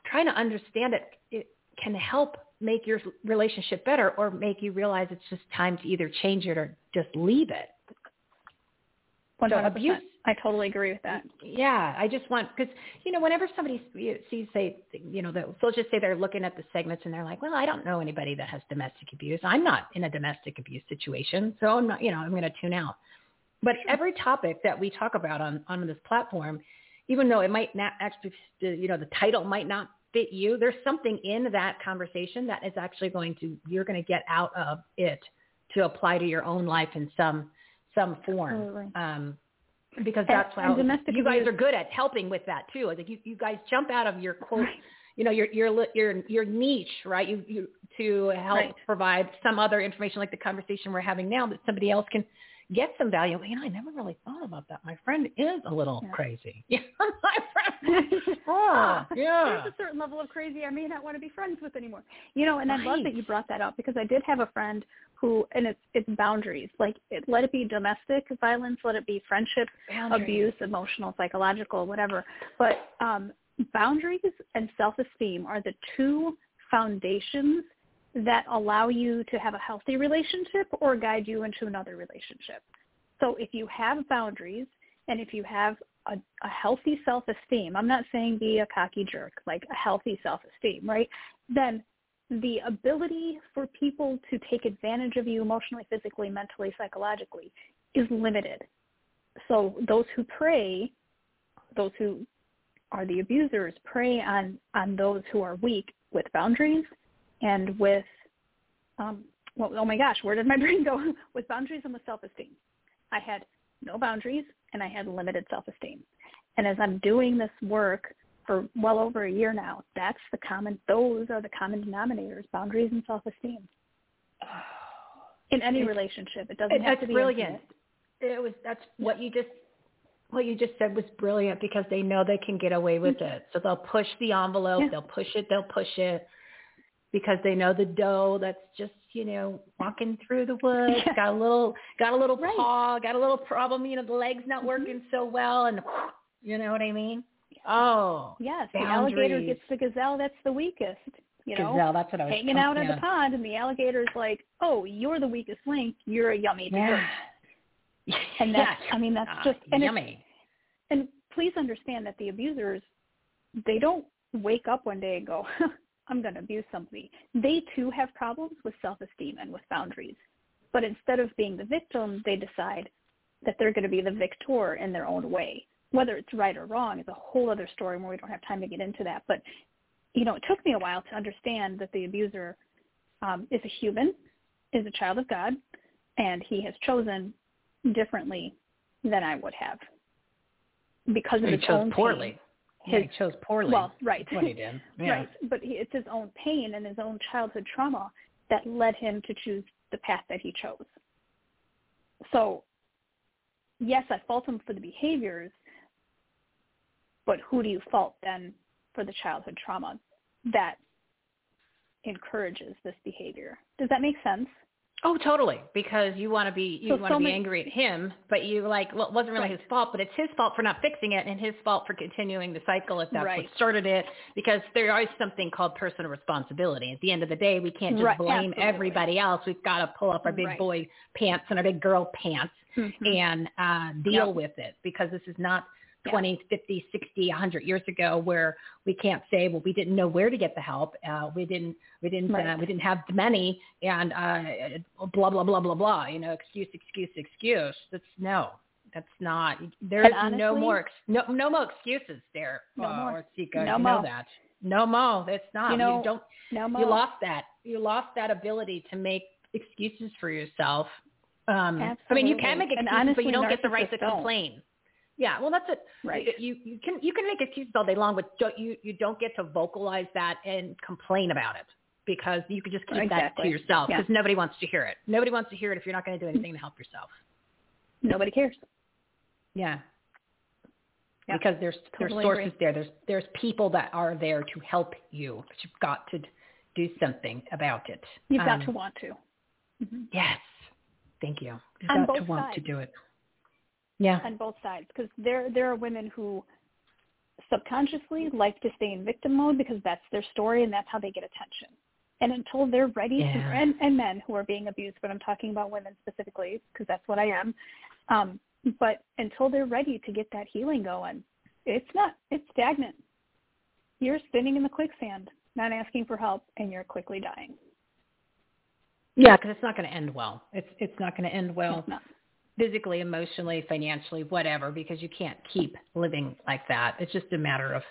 trying to understand it can help make your relationship better or make you realize it's just time to either change it or just leave it. 100%. So abuse, I totally agree with that. Yeah, I just want, because, you know, whenever somebody sees, say, you know, they'll just say they're looking at the segments and they're like, well, I don't know anybody that has domestic abuse. I'm not in a domestic abuse situation, so I'm not, you know, I'm going to tune out. But every topic that we talk about on this platform, even though it might not actually, you know, the title might not fit you, there's something in that conversation that is actually you're going to get out of it to apply to your own life in some form, because that's why you guys are good at helping with that too. I think you guys jump out of your quote, you know, your niche, right? You to help provide some other information like the conversation we're having now that somebody else can get some value. You know, I never really thought about that. My friend is a little crazy. Yeah, my friend. There's a certain level of crazy I may not want to be friends with anymore. You know, and I love that you brought that up because I did have a friend who, and it's boundaries. Like, let it be domestic violence, let it be friendship, abuse, emotional, psychological, whatever. But boundaries and self-esteem are the two foundations that allow you to have a healthy relationship or guide you into another relationship. So if you have boundaries and if you have a healthy self-esteem, I'm not saying be a cocky jerk, like a healthy self-esteem, right? Then the ability for people to take advantage of you emotionally, physically, mentally, psychologically is limited. So those who prey, those who are the abusers, prey on those who are weak with boundaries and with, where did my brain go? With boundaries and with self-esteem. I had no boundaries and I had limited self-esteem. And as I'm doing this work for well over a year now. That's the common, those are the common denominators, boundaries and self-esteem. In any relationship, it doesn't have to be brilliant. It was what you just said was brilliant, because they know they can get away with it, so they'll push the envelope, they'll push it, because they know the doe that's just walking through the woods got a little paw, got a little problem, the leg's not working so well, and what I mean? Oh, yes, boundaries. The alligator gets the gazelle. That's the weakest. Gazelle, that's what I was hanging out in the pond, and the alligator's like, "Oh, you're the weakest link. You're a yummy dessert." Yeah. And that's, that's just yummy. And please understand that the abusers, they don't wake up one day and go, "I'm going to abuse somebody." They too have problems with self-esteem and with boundaries, but instead of being the victim, they decide that they're going to be the victor in their own way. Whether it's right or wrong is a whole other story, where we don't have time to get into that, but. It took me a while to understand that the abuser is a human, is a child of God, and he has chosen differently than I would have because of his own pain. He chose poorly. Well, right. That's what he did. Yeah. Right. But it's his own pain and his own childhood trauma that led him to choose the path that he chose. So, yes, I fault him for the behaviors, but who do you fault then for the childhood trauma that encourages this behavior? Does that make sense? Oh, totally. Because you want to be angry at him, but you it wasn't really his fault, but it's his fault for not fixing it and his fault for continuing the cycle if that's what started it. Because there is something called personal responsibility. At the end of the day, we can't just blame everybody else. We've got to pull up our big boy pants and our big girl pants and deal with it, because this is not 20, 50, 60, 100 years ago, where we can't say, well, we didn't know where to get the help. We didn't have money, and blah, blah, blah, blah, blah, excuse. There's no more excuses there. Orsika, No more. That's not, you lost that ability to make excuses for yourself. You can make excuses, but you don't get the right to complain. Yeah, well, that's it. Right. You can make excuses all day long, but you don't get to vocalize that and complain about it, because you could just keep that to yourself, because nobody wants to hear it. Nobody wants to hear it if you're not going to do anything to help yourself. Nobody cares. Yeah. Because there's sources there. There's people that are there to help you, but you've got to do something about it. You've got to want to. Mm-hmm. Yes. Thank you. You've got to want to do it. Yeah. On both sides, because there are women who subconsciously like to stay in victim mode, because that's their story and that's how they get attention. And until they're ready, and men who are being abused, but I'm talking about women specifically because that's what I am. But until they're ready to get that healing going, it's stagnant. You're spinning in the quicksand, not asking for help, and you're quickly dying. Yeah, because it's not going to end well. It's not going to end well. Physically, emotionally, financially, whatever, because you can't keep living like that. It's just a matter of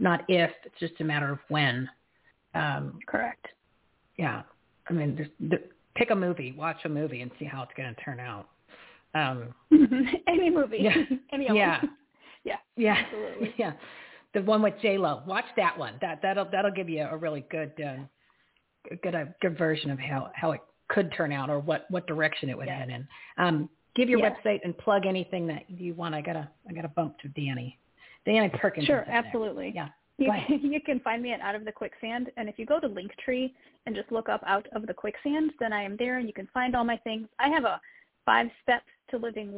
not if, it's just a matter of when. Correct. Yeah. Pick a movie, watch a movie, and see how it's going to turn out. Any movie. Yeah. Any old one. Yeah. Yeah. Absolutely. Yeah. The one with J-Lo. Watch that one. That'll give you a really good version of how it could turn out, or what direction it would head in. Give your website and plug anything that you want. I got a bump to Danny Perkins. Sure, absolutely. There. Yeah, you can find me at Out of the Quicksand, and if you go to Linktree and just look up Out of the Quicksand, then I am there, and you can find all my things. I have a 5 steps to living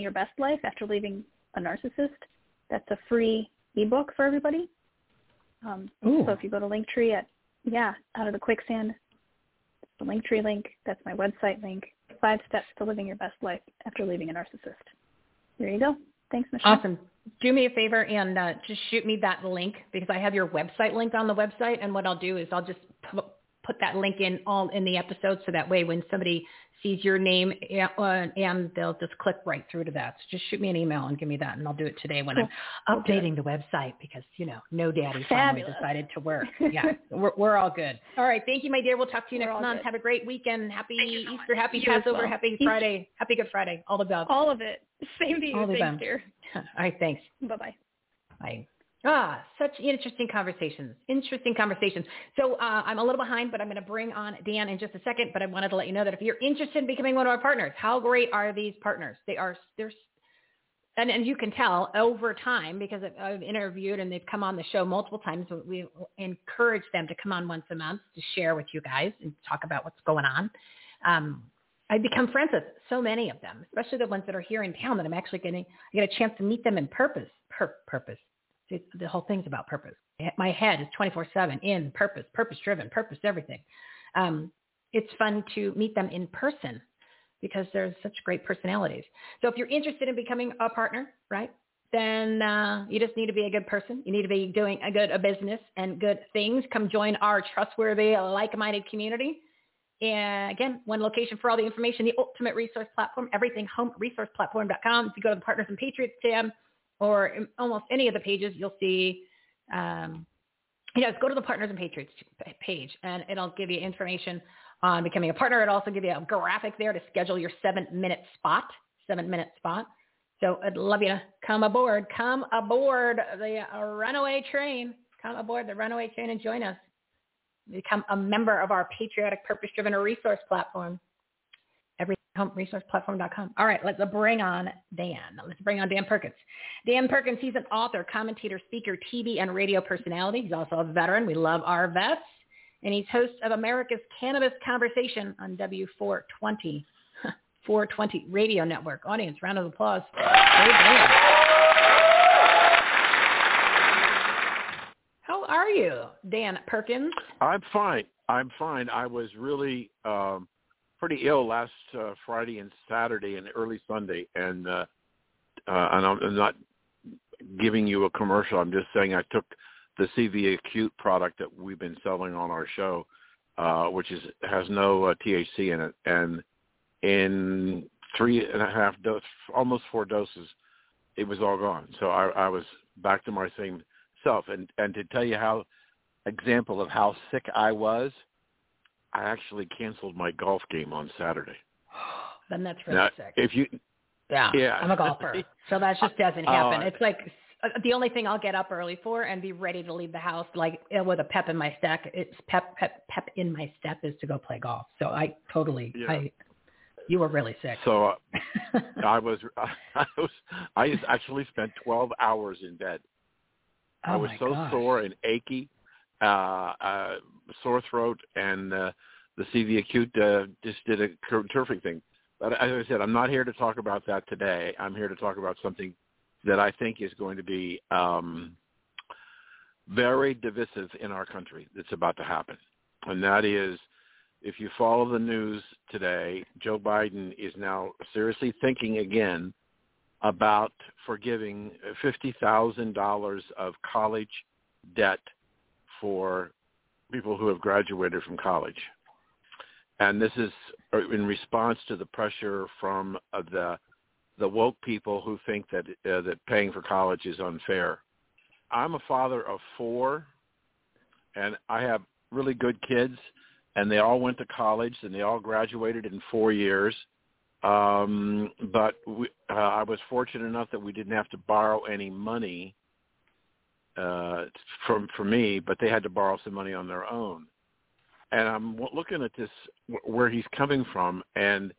your best life after leaving a narcissist. That's a free ebook for everybody. So if you go to Linktree at Out of the Quicksand. The Linktree link, that's my website link, 5 steps to living your best life after leaving a narcissist. There you go. Thanks, Michelle. Awesome. Do me a favor and just shoot me that link, because I have your website link on the website, and what I'll do is I'll just put that link in all in the episode, so that way when somebody sees your name and they'll just click right through to that. So just shoot me an email and give me that, and I'll do it today when I'm updating the website, because no daddy finally decided to work. Yeah, we're all good. All right, thank you, my dear. We'll talk to you next month. Good. Have a great weekend. Happy Easter, happy Passover, happy Friday, happy Good Friday. All the above. All of it. Same to you. Thanks, dear. All right, thanks. Bye-bye. Bye. Such interesting conversations. So I'm a little behind, but I'm going to bring on Dan in just a second. But I wanted to let you know that if you're interested in becoming one of our partners, how great are these partners? They are, and you can tell over time, because I've interviewed and they've come on the show multiple times. We encourage them to come on once a month to share with you guys and talk about what's going on. I've become friends with so many of them, especially the ones that are here in town that I'm actually getting, I get a chance to meet them in purpose. The whole thing's about purpose. My head is 24/7 in purpose, purpose-driven, purpose everything. It's fun to meet them in person because there's such great personalities. So if you're interested in becoming a partner, right, then you just need to be a good person. You need to be doing a business and good things. Come join our trustworthy, like-minded community. And again, one location for all the information, the ultimate resource platform, everythinghomeresourceplatform.com. If you go to the Partners and Patriots tab, or almost any of the pages, you'll see, go to the Partners and Patriots page, and it'll give you information on becoming a partner. It'll also give you a graphic there to schedule your seven-minute spot. So I'd love you to come aboard the runaway train and join us. Become a member of our patriotic, purpose-driven resource platform. everythinghomeresourceplatform.com. All right, let's bring on Dan Perkins. Dan Perkins, he's an author, commentator, speaker, TV and radio personality. He's also a veteran. We love our vets. And he's host of America's Cannabis Conversation on W420, 420 Radio Network. Audience, round of applause. How are you, Dan Perkins? I'm fine. I was really pretty ill last Friday and Saturday and early Sunday, and I'm not giving you a commercial. I'm just saying I took the CV Acute product that we've been selling on our show, which has no THC in it, and in 3.5 doses, almost 4 doses, it was all gone. So I was back to my same self, and to tell you how sick I was. I actually canceled my golf game on Saturday. Then that's really sick. Yeah, I'm a golfer, so that just doesn't happen. It's like the only thing I'll get up early for and be ready to leave the house like with a pep in my step. It's pep in my step is to go play golf. So I totally, yeah. You were really sick. So I actually spent 12 hours in bed. Oh, I was so sore and achy. Sore throat, and the CV Acute just did a terrific thing. But as I said, I'm not here to talk about that today. I'm here to talk about something that I think is going to be very divisive in our country that's about to happen. And that is, if you follow the news today, Joe Biden is now seriously thinking again about forgiving $50,000 of college debt for people who have graduated from college. And this is in response to the pressure from the woke people who think that paying for college is unfair. I'm a father of 4, and I have really good kids, and they all went to college, and they all graduated in 4 years. But I was fortunate enough that we didn't have to borrow any money for me, but they had to borrow some money on their own. And I'm looking at this, where he's coming from, and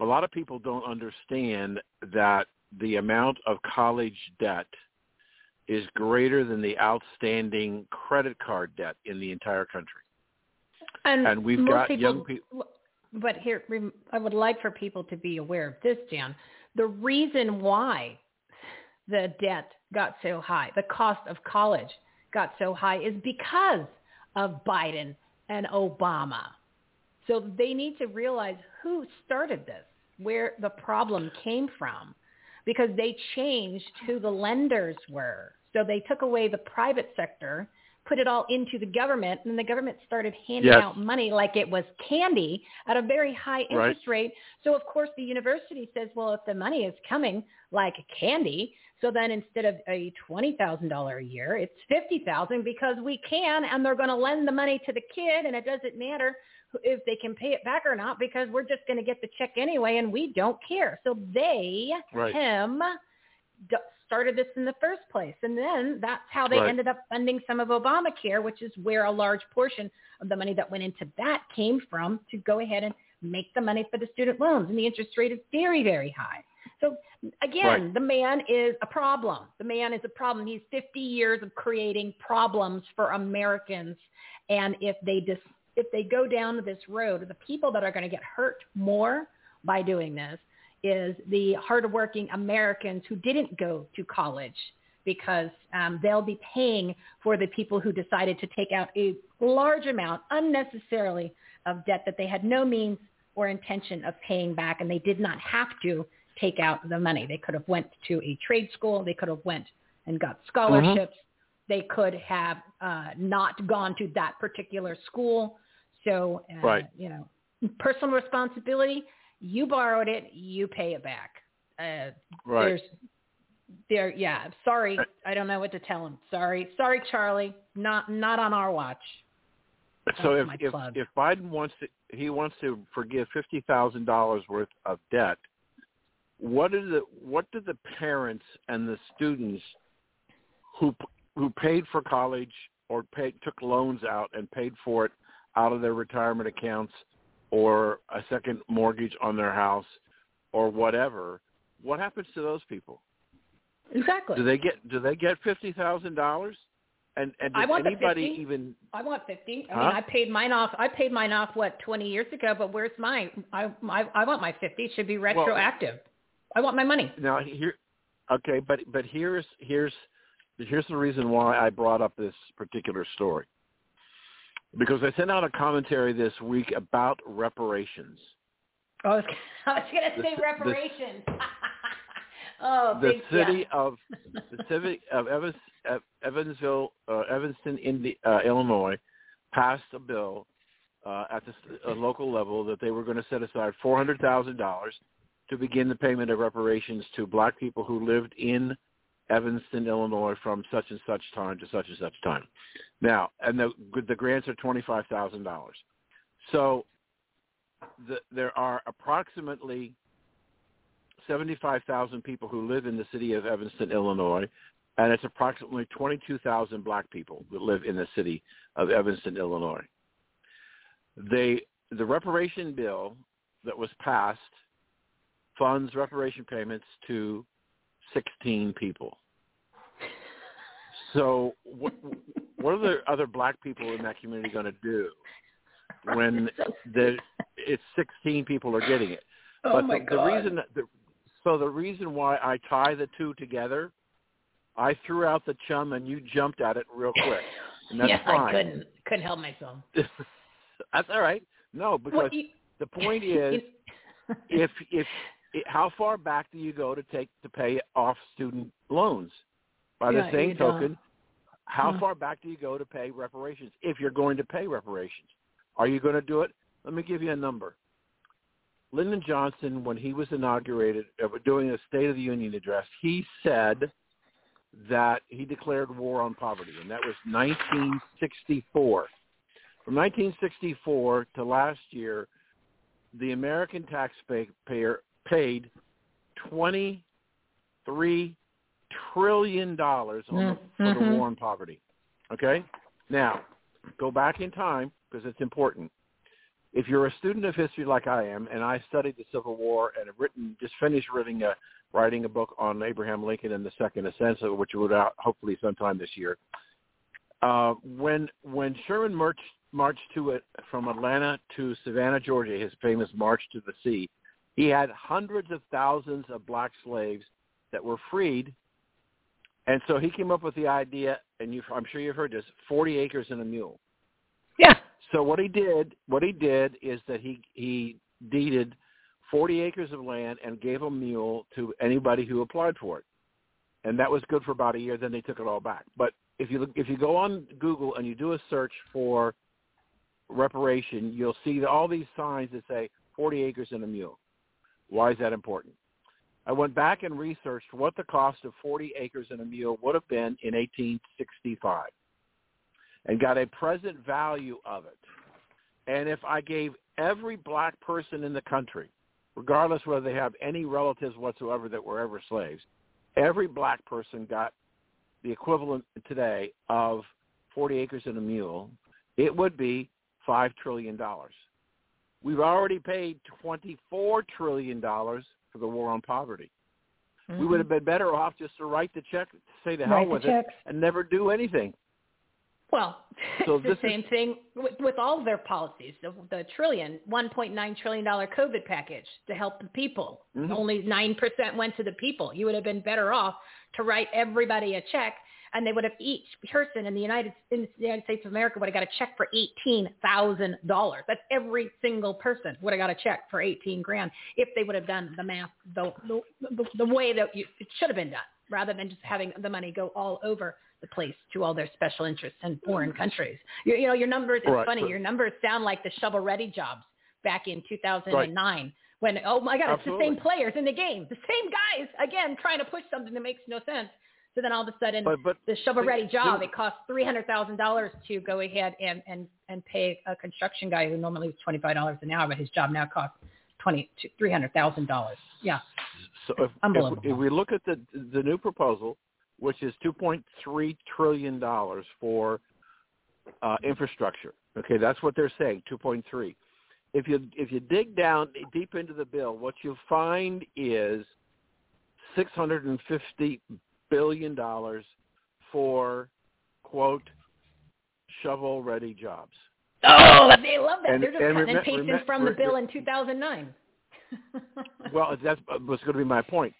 a lot of people don't understand that the amount of college debt is greater than the outstanding credit card debt in the entire country. And we've got young people. But here, I would like for people to be aware of this, Dan. The reason why the debt got so high, the cost of college got so high, is because of Biden and Obama. So they need to realize who started this, where the problem came from, because they changed who the lenders were. So they took away the private sector, put it all into the government, and the government started handing out money like it was candy at a very high interest rate. So, of course, the university says, well, if the money is coming like candy, so then instead of a $20,000 a year, it's $50,000 because we can, and they're going to lend the money to the kid, and it doesn't matter if they can pay it back or not because we're just going to get the check anyway, and we don't care. So they started this in the first place. And then that's how they ended up funding some of Obamacare, which is where a large portion of the money that went into that came from, to go ahead and make the money for the student loans. And the interest rate is very, very high. So again, the man is a problem. The man is a problem. He's 50 years of creating problems for Americans. And if they go down this road, the people that are going to get hurt more by doing this is the hardworking Americans who didn't go to college, because they'll be paying for the people who decided to take out a large amount unnecessarily of debt that they had no means or intention of paying back, and they did not have to take out the money. They could have went to a trade school. They could have went and got scholarships. Mm-hmm. They could have not gone to that particular school. So, you know, personal responsibility. You borrowed it, you pay it back. Yeah, sorry. I don't know what to tell him. Sorry, Charlie. Not on our watch. So if Biden wants to forgive $50,000 worth of debt, what do the parents and the students who paid for college or took loans out and paid for it out of their retirement accounts, or a second mortgage on their house, or whatever, what happens to those people? Exactly. Do they get $50,000? And does anybody even? I want 50. I mean, I paid mine off 20 years ago. But where's mine? I want my 50. It should be retroactive. I want my money now. Here's the reason why I brought up this particular story. Because I sent out a commentary this week about reparations. Oh, I was going to say reparations. The city of Evanston, Illinois, passed a bill at the local level that they were going to set aside $400,000 to begin the payment of reparations to black people who lived in Evanston, Illinois, from such and such time to such and such time. Now, and the grants are $25,000. So there are approximately 75,000 people who live in the city of Evanston, Illinois, and it's approximately 22,000 black people that live in the city of Evanston, Illinois. The reparation bill that was passed funds reparation payments to 16 people. So what are the other black people in that community going to do when it's 16 people are getting it? Oh, but the reason why I tie the two together, I threw out the chum and you jumped at it real quick. And that's fine. I couldn't help myself. That's all right. No, because the point is, if how far back do you go to pay off student loans? By the same token, how far back do you go to pay reparations, if you're going to pay reparations? Are you going to do it? Let me give you a number. Lyndon Johnson, when he was inaugurated, doing a State of the Union address, he said that he declared war on poverty, and that was 1964. From 1964 to last year, the American taxpayer paid $23 trillion for the war on poverty. Okay? Now, go back in time, because it's important. If you're a student of history like I am, and I studied the Civil War and have just finished writing a book on Abraham Lincoln and the Second Ascent, which will be out hopefully sometime this year. When Sherman marched from Atlanta to Savannah, Georgia, his famous March to the Sea, he had hundreds of thousands of black slaves that were freed. And so he came up with the idea, and I'm sure you've heard this, 40 acres and a mule. Yeah. So what he did is that he deeded 40 acres of land and gave a mule to anybody who applied for it. And that was good for about a year. Then they took it all back. But if you go on Google and you do a search for reparation, you'll see all these signs that say 40 acres and a mule. Why is that important? I went back and researched what the cost of 40 acres and a mule would have been in 1865 and got a present value of it. And if I gave every black person in the country, regardless whether they have any relatives whatsoever that were ever slaves, every black person got the equivalent today of 40 acres and a mule, it would be $5 trillion. We've already paid $24 trillion for the war on poverty. Mm-hmm. We would have been better off just to write the check, say the hell with it, and never do anything. Well, so it's the same thing with all of their policies. The $1.9 trillion COVID package to help the people. Mm-hmm. Only 9% went to the people. You would have been better off to write everybody a check, and they would have, each person in the United States of America would have got a check for $18,000. That's every single person would have got a check for $18,000 if they would have done the math the way that it should have been done, rather than just having the money go all over the place to all their special interests in foreign countries. You know, your numbers, it's right, funny. Your numbers sound like the shovel-ready jobs back in 2009 when, oh, my God, absolutely, it's the same players in the game. The same guys, again, trying to push something that makes no sense. So then all of a sudden, but the shovel-ready job, it costs $300,000 to go ahead and pay a construction guy who normally was $25 an hour, but his job now costs $300,000. Yeah. So if we look at the new proposal, which is $2.3 trillion for infrastructure. Okay, that's what they're saying, 2.3. If you dig down deep into the bill, what you'll find is $650 billion for, quote, shovel-ready jobs. Oh, they love that. They're just cutting and pasting from the bill in 2009. Well, that was going to be my point.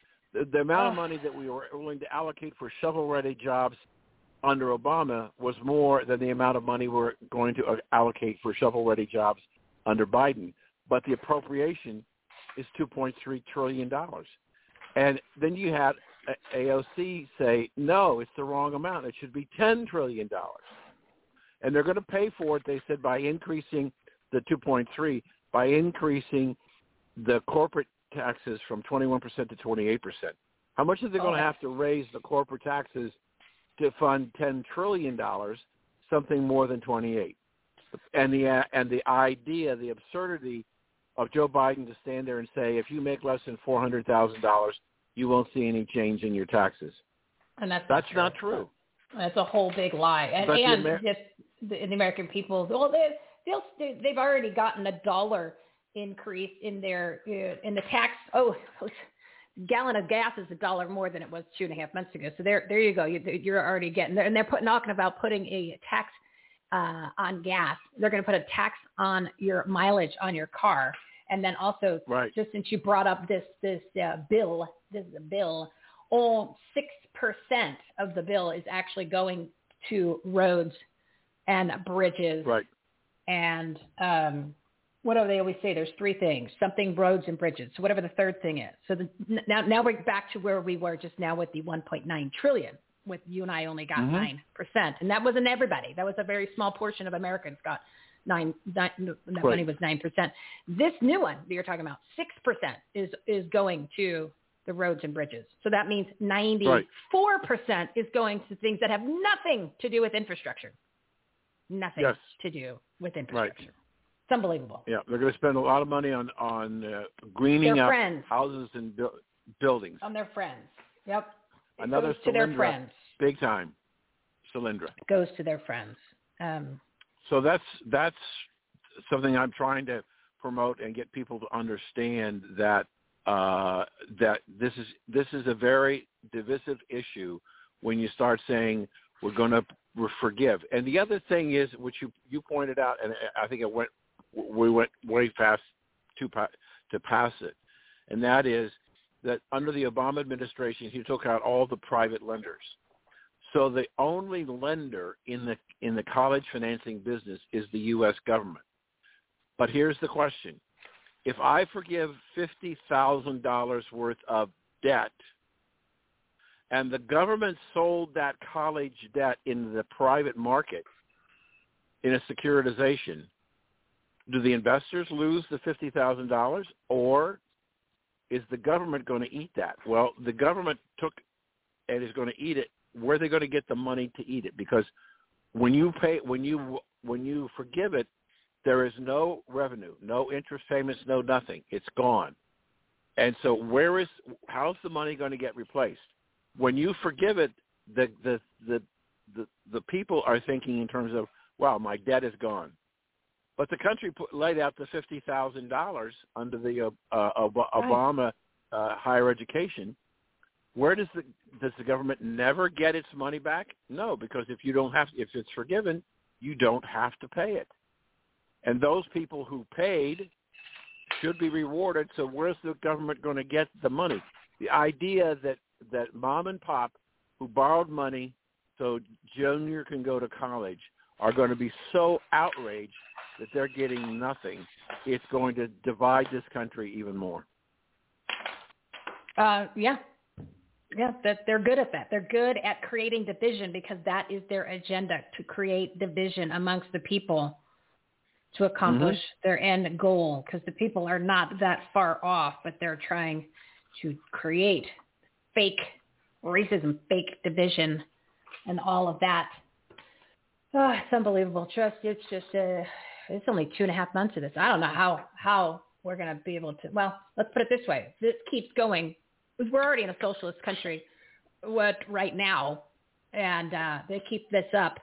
The amount of money that we were willing to allocate for shovel-ready jobs under Obama was more than the amount of money we're going to allocate for shovel-ready jobs under Biden. But the appropriation is $2.3 trillion. And then you had AOC say, no, it's the wrong amount. It should be $10 trillion. And they're going to pay for it, they said, by increasing the 2.3, by increasing the corporate taxes from 21% to 28%. How much are they going to have to raise the corporate taxes to fund $10 trillion, something more than 28? And the idea, the absurdity of Joe Biden to stand there and say, if you make less than $400,000, you won't see any change in your taxes. And that's not true. That's a whole big lie. And the American people, well, they've already gotten a $1 increase in their in the tax. Oh, gallon of gas is $1 more than it was 2.5 months ago. So there you go. You're already getting there. And they're talking about putting a tax on gas. They're going to put a tax on your mileage on your car. And then also, just since you brought up this bill, all 6% of the bill is actually going to roads and bridges. Right. And what do they always say? There's three things: something, roads, and bridges. So whatever the third thing is. So now we're back to where we were just now with the 1.9 trillion. With you and I only got 9%, and that wasn't everybody. That was a very small portion of Americans got 9. That money was 9%. This new one that you're talking about, 6%, is going to the roads and bridges. So that means 94% is going to things that have nothing to do with infrastructure. Nothing to do with infrastructure. Right. It's unbelievable. Yeah, they're going to spend a lot of money on greening their up friends, houses and buildings. On their friends. Yep. Another Solyndra, to their friends. Big time. Solyndra. It goes to their friends. So that's something I'm trying to promote and get people to understand that this is a very divisive issue when you start saying we're forgive. And the other thing is, which you pointed out, and I think we went way past to pass it, and that is that under the Obama administration, he took out all the private lenders. So the only lender in the college financing business is the U.S. government. But here's the question. If I forgive $50,000 worth of debt and the government sold that college debt in the private market in a securitization, do the investors lose the $50,000 or is the government going to eat that? Well, the government took and is going to eat it. Where are they going to get the money to eat it? Because when you forgive it, there is no revenue, no interest payments, no nothing. It's gone. And so how's the money going to get replaced? when you forgive it, the people are thinking in terms of, wow, my debt is gone. But the country laid out the $50,000 under the Obama higher education. Where does the government never get its money back? No, because if it's forgiven, you don't have to pay it. And those people who paid should be rewarded. So where's the government going to get the money? The idea that mom and pop who borrowed money so Junior can go to college are going to be so outraged that they're getting nothing. It's going to divide this country even more. Yeah, that they're good at that. They're good at creating division because that is their agenda, to create division amongst the people to accomplish their end goal, because the people are not that far off, but they're trying to create fake racism, fake division, and all of that. Oh, it's unbelievable. Trust, it's just it's only 2.5 months of this. I don't know how we're going to be able to. Well, let's put it this way. This keeps going. We're already in a socialist country right now, and they keep this up.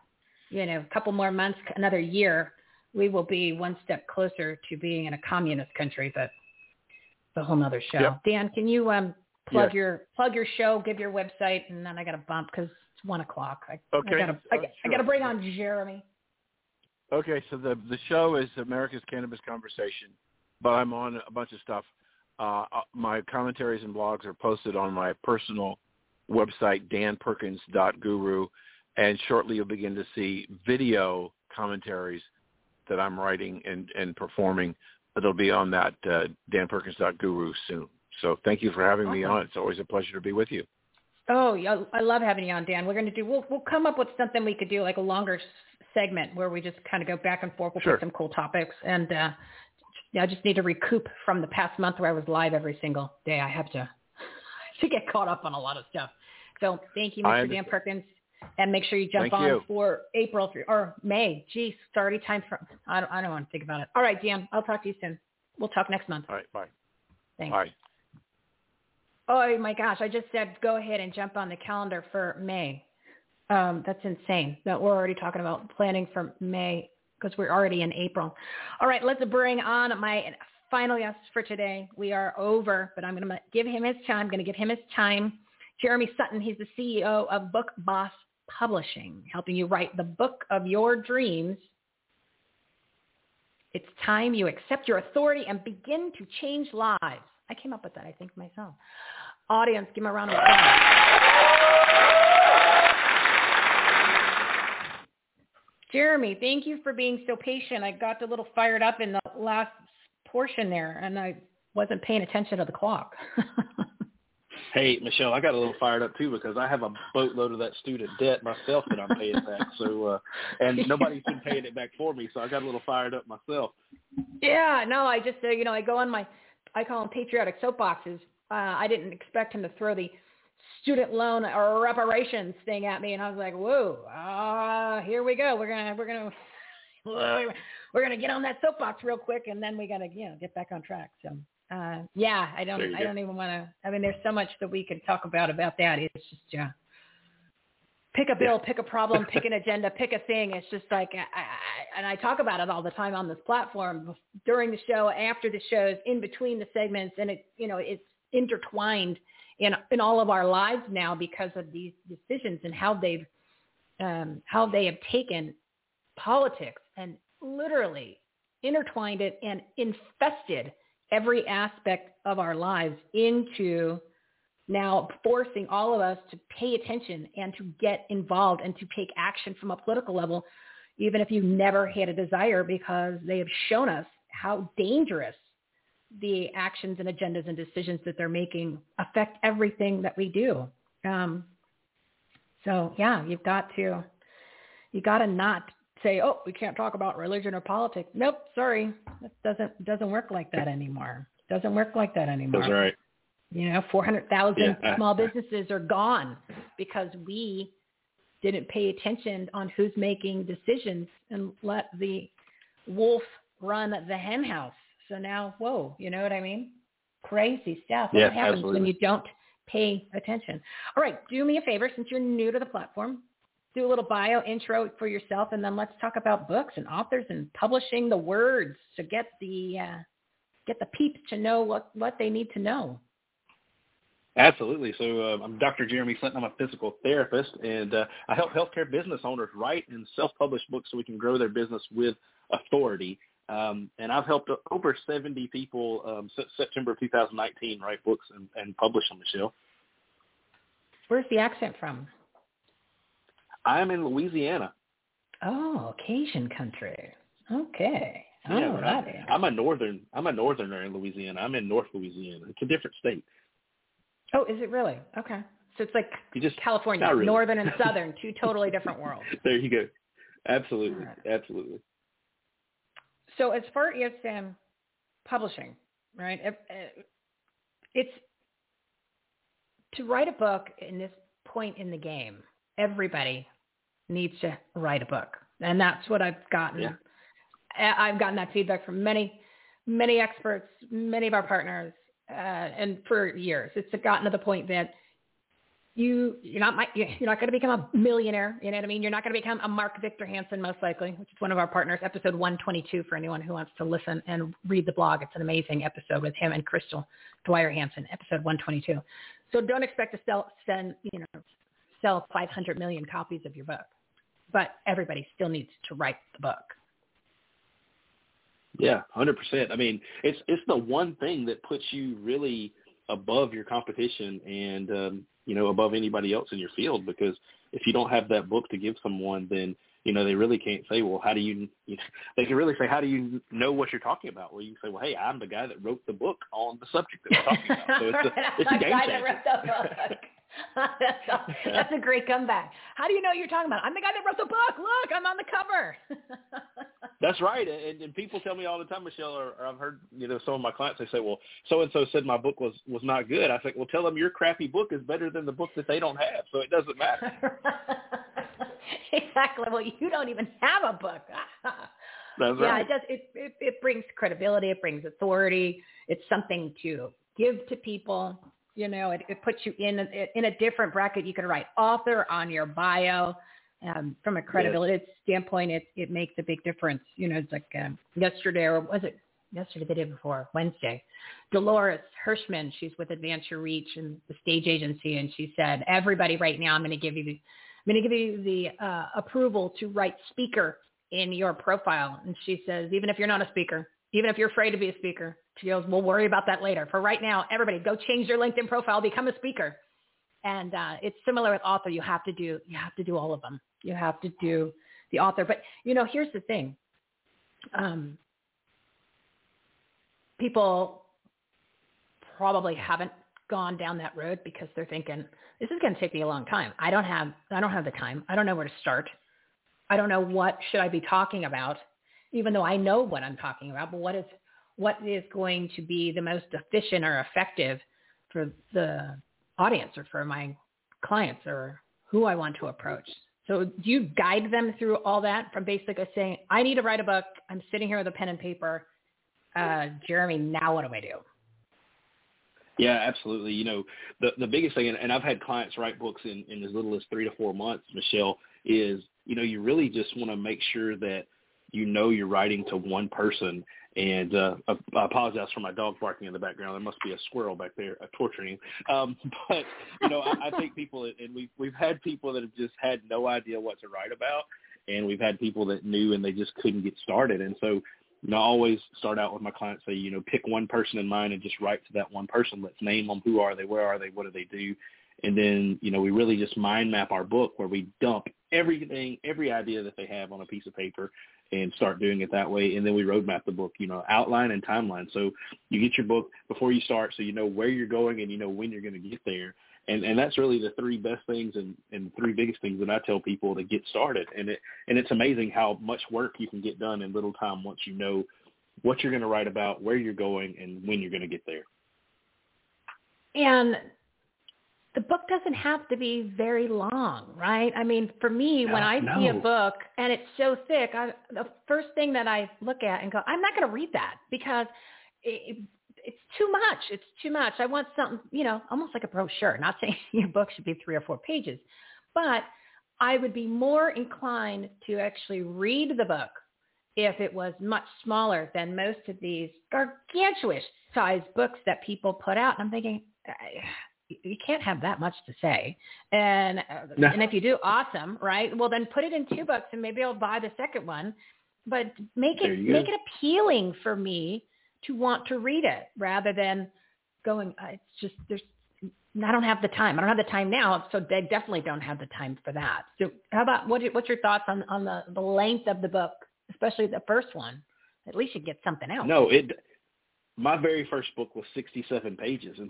You know, a couple more months, another year, we will be one step closer to being in a communist country, but it's a whole nother show. Yep. Dan, can you plug your show, give your website, and then I got to bump because it's 1:00. Okay. I got to bring on Jeremy. Okay, so the show is America's Cannabis Conversation, but I'm on a bunch of stuff. My commentaries and blogs are posted on my personal website, danperkins.guru, and shortly you'll begin to see video commentaries that I'm writing and performing. It'll be on that danperkins.guru soon. So thank you for having me on. It's always a pleasure to be with you. Oh, yeah, I love having you on, Dan. We're going to we'll come up with something we could do, like a longer segment where we just kind of go back and forth. We'll pick some cool topics, and I just need to recoup from the past month where I was live every single day. I have to get caught up on a lot of stuff. So thank you, Mr. Dan Perkins, and make sure you jump on for April or May. Geez, it's already time for – I don't want to think about it. All right, Dan, I'll talk to you soon. We'll talk next month. All right, bye. Thanks. Bye. Oh, my gosh. I just said go ahead and jump on the calendar for May. That's insane that we're already talking about planning for May, because we're already in April. All right, let's bring on my final guest for today. We are over, but I'm going to give him his time. Jeremy Sutton, he's the CEO of Book Boss Publishing, helping you write the book of your dreams. It's time you accept your authority and begin to change lives. I came up with that, I think, myself. Audience, give him a round of applause. Jeremy, thank you for being so patient. I got a little fired up in the last portion there, and I wasn't paying attention to the clock. Hey, Michelle, I got a little fired up, too, because I have a boatload of that student debt myself that I'm paying back. So, and nobody's been paying it back for me, so I got a little fired up myself. Yeah, no, I just, I go on my, I call them patriotic soapboxes. I didn't expect him to throw the student loan or reparations thing at me, and I was like, "Whoa, here we go. We're gonna get on that soapbox real quick, and then we gotta, get back on track." So, I don't even want to. I mean, there's so much that we could talk about that. It's just, pick a bill, pick a problem, pick an agenda, pick a thing. It's just like, and I talk about it all the time on this platform, during the show, after the shows, in between the segments, and it's intertwined in all of our lives now because of these decisions and how they have taken politics and literally intertwined it and infested every aspect of our lives, into now forcing all of us to pay attention and to get involved and to take action from a political level, even if you never had a desire, because they have shown us how dangerous the actions and agendas and decisions that they're making affect everything that we do. You got to not say, "Oh, we can't talk about religion or politics." Nope. Sorry. That doesn't work like that anymore. That's right. 400,000 small businesses are gone because we didn't pay attention on who's making decisions and let the wolf run the hen house. So now, whoa, you know what I mean? Crazy stuff. Yes, what happens when you don't pay attention. All right, do me a favor, since you're new to the platform, do a little bio intro for yourself, and then let's talk about books and authors and publishing the words to get the peeps to know what they need to know. Absolutely. So I'm Dr. Jeremy Sutton. I'm a physical therapist, and I help healthcare business owners write and self-publish books so we can grow their business with authority. And I've helped over 70 people since September of 2019 write books and publish them, Michelle. Where's the accent from? I'm in Louisiana. Oh, Cajun country. Okay. Yeah, all right. I'm a northerner in Louisiana. I'm in North Louisiana. It's a different state. Oh, is it really? Okay. So it's like California, really. Northern and Southern, two totally different worlds. There you go. Absolutely. Right. Absolutely. So as far as publishing, right, it's to write a book in this point in the game, everybody needs to write a book. And that's what I've gotten. Yeah. I've gotten that feedback from many, many experts, many of our partners. And for years, it's gotten to the point that you're not going to become a millionaire. You know what I mean? You're not going to become a Mark Victor Hansen, most likely, which is one of our partners, episode 122 for anyone who wants to listen and read the blog. It's an amazing episode with him and Crystal Dwyer Hansen, episode 122. So don't expect to sell 500 million copies of your book, but everybody still needs to write the book. Yeah, 100%. I mean, it's the one thing that puts you really above your competition and, above anybody else in your field, because if you don't have that book to give someone, then, they really can't say, well, they can really say, how do you know what you're talking about? Well, you can say, well, hey, I'm the guy that wrote the book on the subject that we're talking about. So it's a game changer. That's a great comeback. How do you know what you're talking about? I'm the guy that wrote the book. Look, I'm on the cover. That's right. And people tell me all the time, Michelle, or I've heard, some of my clients, they say, well, so-and-so said my book was not good. I think, well, tell them your crappy book is better than the book that they don't have, so it doesn't matter. Exactly. Well, you don't even have a book. That's right. Yeah, it does. It brings credibility. It brings authority. It's something to give to people. It puts you in a different bracket. You can write author on your bio. From a credibility standpoint, it makes a big difference. It's like yesterday, the day before, Wednesday, Dolores Hirschman, she's with Advance Your Reach and the stage agency, and she said, everybody right now, I'm going to give you the approval to write speaker in your profile. And she says, even if you're not a speaker, even if you're afraid to be a speaker, she goes, we'll worry about that later. For right now, everybody go change your LinkedIn profile, become a speaker. And it's similar with author. You have to do all of them. You have to do the author. But, here's the thing. People probably haven't gone down that road because they're thinking, this is going to take me a long time. I don't have the time. I don't know where to start. I don't know what should I be talking about, even though I know what I'm talking about, but what is going to be the most efficient or effective for the audience or for my clients or who I want to approach. So do you guide them through all that from basically saying, I need to write a book. I'm sitting here with a pen and paper. Jeremy, now what do? Yeah, absolutely. The biggest thing, and I've had clients write books in as little as 3 to 4 months, Michelle, is, you really just want to make sure that you're writing to one person. And I apologize for my dog barking in the background. There must be a squirrel back there torturing him. But, I think people, and we've had people that have just had no idea what to write about, and we've had people that knew and they just couldn't get started. And so, I always start out with my clients, say, pick one person in mind and just write to that one person. Let's name them. Who are they? Where are they? What do they do? And then, we really just mind map our book where we dump everything, every idea that they have on a piece of paper and start doing it that way. And then we roadmap the book, outline and timeline. So you get your book before you start so you know where you're going and you know when you're going to get there. And that's really the three best things and three biggest things that I tell people to get started. And it's amazing how much work you can get done in little time once you know what you're going to write about, where you're going, and when you're going to get there. And the book doesn't have to be very long, right? I mean, for me, when I see a book and it's so thick, the first thing that I look at and go, I'm not going to read that because it's too much. It's too much. I want something, almost like a brochure. Not saying your book should be 3 or 4 pages, but I would be more inclined to actually read the book if it was much smaller than most of these gargantuous size books that people put out. And I'm thinking, you can't have that much to say. And if you do, awesome, right? Well, then put it in 2 books and maybe I'll buy the second one. But make it appealing for me to want to read it rather than going, I don't have the time. I don't have the time now, so I definitely don't have the time for that. So how about, what's your thoughts on the length of the book, especially the first one? At least you get something out. No, my very first book was 67 pages. And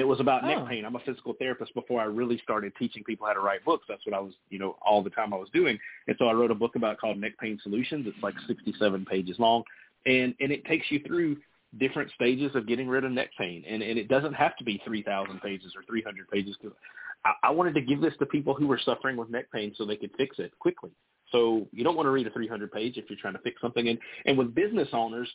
it was about neck pain. I'm a physical therapist before I really started teaching people how to write books. That's what I was, all the time I was doing. And so I wrote a book called Neck Pain Solutions. It's like 67 pages long. And it takes you through different stages of getting rid of neck pain. And it doesn't have to be 3,000 pages or 300 pages. I wanted to give this to people who were suffering with neck pain so they could fix it quickly. So you don't want to read a 300 page if you're trying to fix something. And with business owners,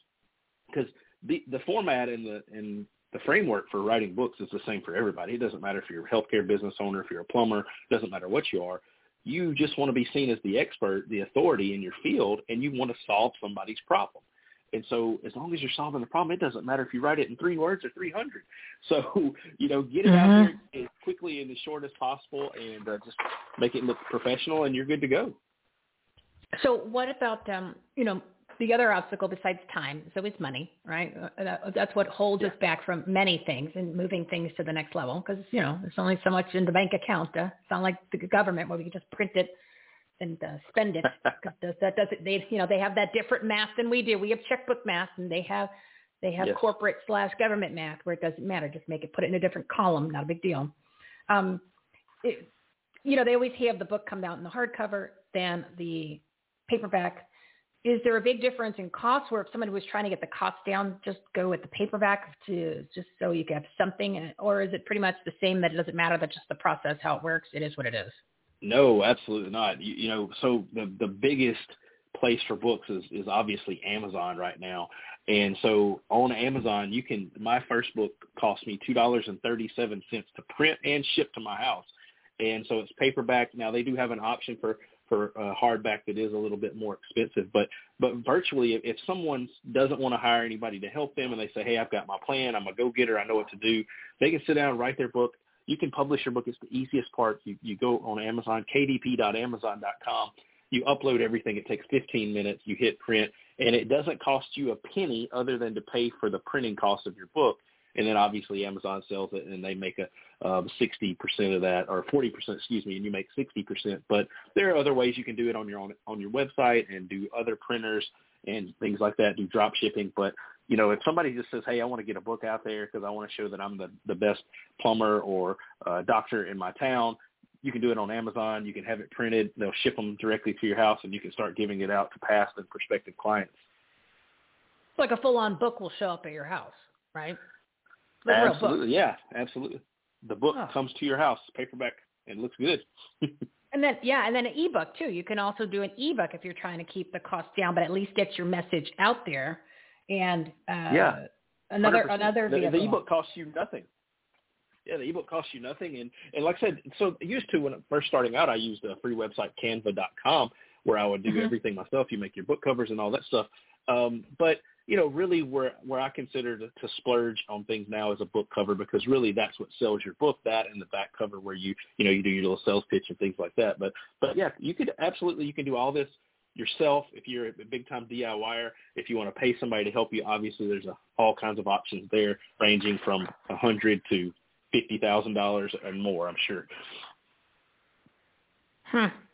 because the format and the framework for writing books is the same for everybody. It doesn't matter if you're a healthcare business owner, if you're a plumber, it doesn't matter what you are. You just want to be seen as the expert, the authority in your field, and you want to solve somebody's problem. And so as long as you're solving the problem, it doesn't matter if you write it in 3 words or 300. So, get it out there as quickly and as short as possible and just make it look professional and you're good to go. So what about, the other obstacle besides time is always money, right? That's what holds us back from many things and moving things to the next level because, there's only so much in the bank account. It's not like the government where we can just print it and spend it. That doesn't. They have that different math than we do. We have checkbook math, and they have corporate /government math where it doesn't matter. Just put it in a different column. Not a big deal. They always have the book come out in the hardcover than the paperback. Is there a big difference in cost where if somebody was trying to get the cost down, just go with the paperback to just so you can have something, or is it pretty much the same that it doesn't matter, that just the process, how it works, it is what it is? No, absolutely not. So the biggest place for books is obviously Amazon right now. And so on Amazon, my first book cost me $2.37 to print and ship to my house. And so it's paperback. Now they do have an option for hardback that is a little bit more expensive, but virtually if someone doesn't want to hire anybody to help them and they say, hey, I've got my plan, I'm a go-getter, I know what to do, they can sit down and write their book. You can publish your book. It's the easiest part. You go on Amazon, kdp.amazon.com. You upload everything. It takes 15 minutes. You hit print, and it doesn't cost you a penny other than to pay for the printing cost of your book. And then obviously Amazon sells it, and they make 60% of that, or 40%, excuse me, and you make 60%. But there are other ways you can do it on your website and do other printers and things like that, do drop shipping. But, if somebody just says, hey, I want to get a book out there because I want to show that I'm the best plumber or doctor in my town, you can do it on Amazon. You can have it printed. They'll ship them directly to your house, and you can start giving it out to past and prospective clients. It's like a full-on book will show up at your house, right? Like absolutely. Yeah, absolutely. The book comes to your house, paperback, and looks good. and then an ebook too. You can also do an ebook if you're trying to keep the cost down, but at least get your message out there. And another the ebook costs you nothing. Yeah, the ebook costs you nothing, and like I said, so used to when first starting out, I used a free website, Canva.com, where I would do everything myself. You make your book covers and all that stuff, but. Really where I consider to splurge on things now is a book cover, because really that's what sells your book, that and the back cover where you do your little sales pitch and things like that. But yeah, you can do all this yourself if you're a big time DIYer. If you want to pay somebody to help you, obviously there's all kinds of options there, ranging from $100 to $50,000 and more, I'm sure.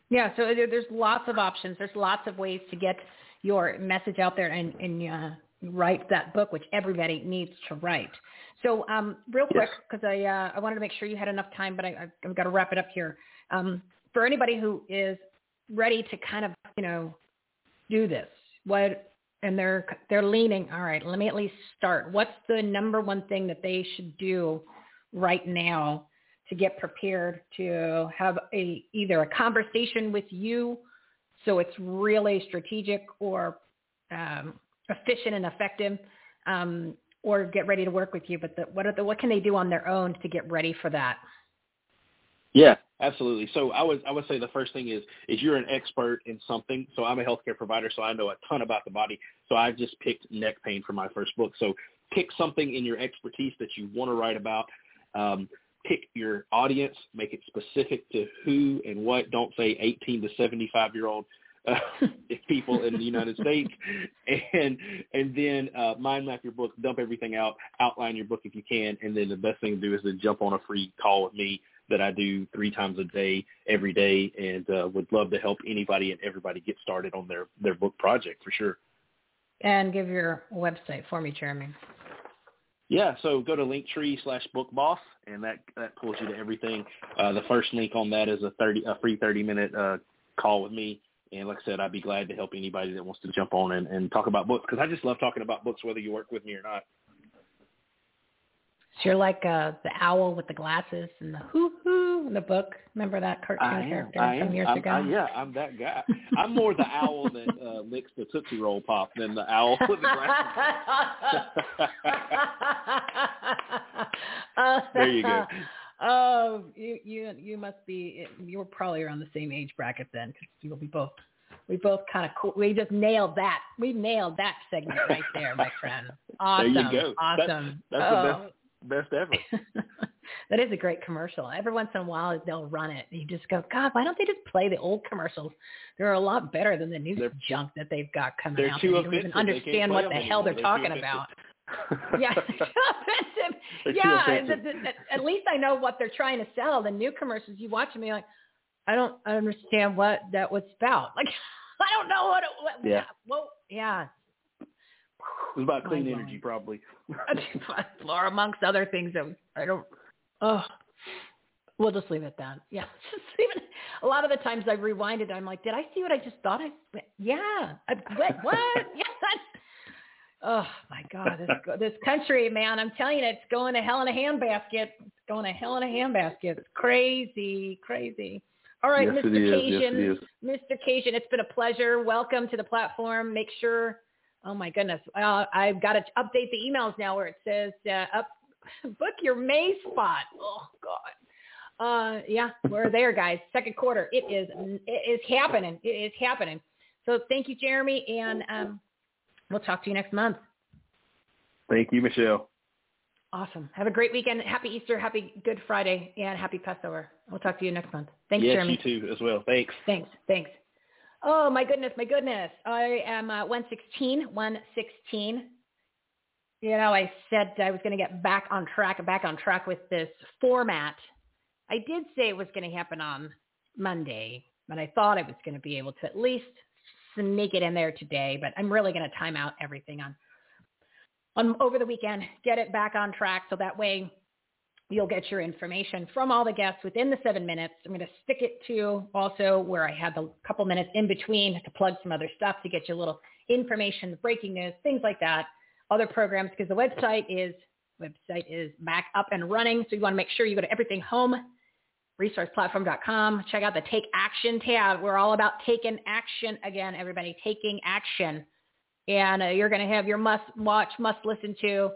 Yeah, so there's lots of options. There's lots of ways to get your message out there and write that book, which everybody needs to write. So real quick, because I wanted to make sure you had enough time, but I've got to wrap it up here. For anybody who is ready to kind of, do this, and they're leaning, all right, let me at least start. What's the number one thing that they should do right now to get prepared to have either a conversation with you, so it's really strategic or efficient and effective or get ready to work with you, but what can they do on their own to get ready for that? Yeah, absolutely. So I would say the first thing is you're an expert in something. So I'm a healthcare provider, so I know a ton about the body. So I just picked neck pain for my first book. So pick something in your expertise that you want to write about. Pick your audience, make it specific to who and what. Don't say 18 to 75-year-old people in the United States. And then mind map your book, dump everything out, outline your book if you can. And then the best thing to do is to jump on a free call with me that I do 3 times a day, every day, and would love to help anybody and everybody get started on their book project for sure. And give your website for me, Jeremy. Yeah, so go to linktree.com/bookboss, and that pulls you to everything. The first link on that is a free 30-minute call with me. And like I said, I'd be glad to help anybody that wants to jump on and talk about books, because I just love talking about books, whether you work with me or not. So you're like the owl with the glasses and the hoo-hoo in the book. Remember that cartoon character from years ago? I'm that guy. I'm more the owl that licks the Tootsie Roll Pop than the owl with the glasses. There you go. Oh, you must be. You were probably around the same age bracket then, because you will be both. We both kind of cool. We just nailed that. We nailed that segment right there, my friend. Awesome. There you go. Awesome. That's the best ever. That is a great commercial. Every once in a while, they'll run it. You just go, God, why don't they just play the old commercials? They're a lot better than the new junk that they've got coming out. They don't even understand what the hell they're talking about. Yeah, yeah. At least I know what they're trying to sell. The new commercials, you watch them, you're like, I don't understand what that was about. Like, I don't know what it was. Yeah. Well, yeah. It was about clean energy, probably. Or amongst other things that I don't. Oh, we'll just leave it at that. Yeah. Just leave it. A lot of the times I rewind it. I'm like, did I see what I just thought? Yeah. What? Yeah. Oh my God, this country, man! I'm telling you, it's going to hell in a handbasket. It's crazy. All right, yes, Mr. Cation, it's been a pleasure. Welcome to the platform. Make sure. Oh my goodness, I've got to update the emails now where it says book your May spot. Oh God, yeah, we're there, guys. Second quarter, it is happening. It is happening. So thank you, Jeremy, and. We'll talk to you next month. Thank you, Michelle. Awesome. Have a great weekend. Happy Easter, happy Good Friday, and happy Passover. We'll talk to you next month. Thanks, Jeremy. You too as well. Thanks. Oh, my goodness. I am 116. You know, I said I was going to get back on track with this format. I did say it was going to happen on Monday, but I thought I was going to be able to at least – sneak it in there today, but I'm really going to time out everything on over the weekend, get it back on track. So that way you'll get your information from all the guests within the 7 minutes. I'm going to stick it to also where I have a couple minutes in between to plug some other stuff to get you a little information, breaking news, things like that, other programs, because the website is back up and running. So you want to make sure you go to everythinghomeresourceplatform.com. Check out the Take Action tab. We're all about taking action again, everybody. Taking action. And you're going to have your must-watch, must-listen to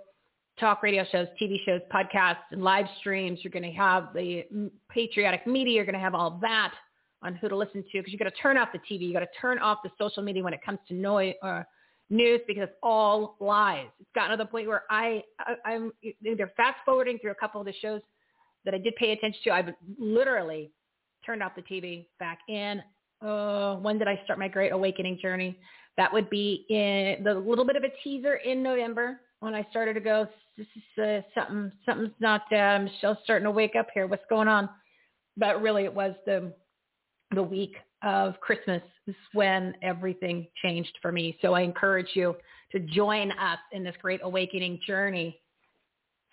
talk radio shows, TV shows, podcasts, and live streams. You're going to have the patriotic media. You're going to have all that on who to listen to, because you've got to turn off the TV. You've got to turn off the social media when it comes to news, because it's all lies. It's gotten to the point where I'm either fast-forwarding through a couple of the shows that I did pay attention to. I literally turned off the TV back in. When did I start my great awakening journey? That would be in the little bit of a teaser in November when I started to go, this is something's not, Michelle's starting to wake up here. What's going on? But really it was the week of Christmas is when everything changed for me. So I encourage you to join us in this great awakening journey.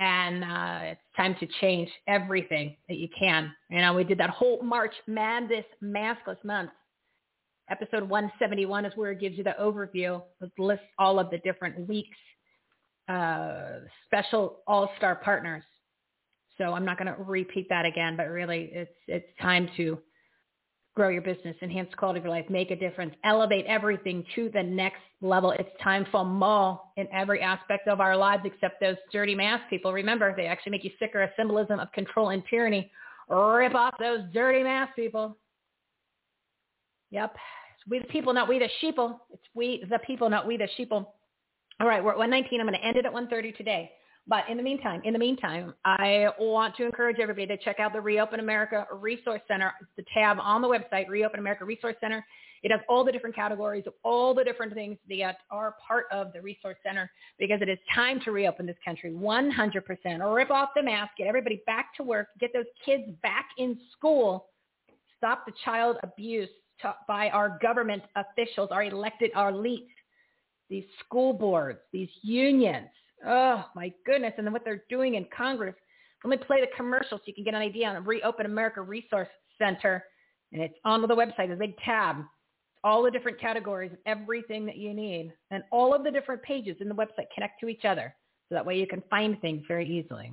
And it's time to change everything that you can. You know, we did that whole March Madness Maskless Month. Episode 171 is where it gives you the overview. It lists all of the different weeks, special all-star partners. So I'm not going to repeat that again, but really it's time to grow your business, enhance the quality of your life, make a difference, elevate everything to the next level. It's time for more in every aspect of our lives except those dirty mask people. Remember, they actually make you sicker, a symbolism of control and tyranny. Rip off those dirty mask people. Yep. It's we the people, not we the sheeple. It's we the people, not we the sheeple. All right, we're at 1:19. I'm going to end it at 1:30 today. But in the meantime, I want to encourage everybody to check out the Reopen America Resource Center. It's the tab on the website, Reopen America Resource Center. It has all the different categories of all the different things that are part of the Resource Center, because it is time to reopen this country 100%. Rip off the mask, get everybody back to work, get those kids back in school, stop the child abuse by our government officials, our elected elites, these school boards, these unions. Oh, my goodness. And then what they're doing in Congress. Let me play the commercial so you can get an idea on the Reopen America Resource Center. And it's on the website. There's a big tab. All the different categories, everything that you need. And all of the different pages in the website connect to each other. So that way you can find things very easily.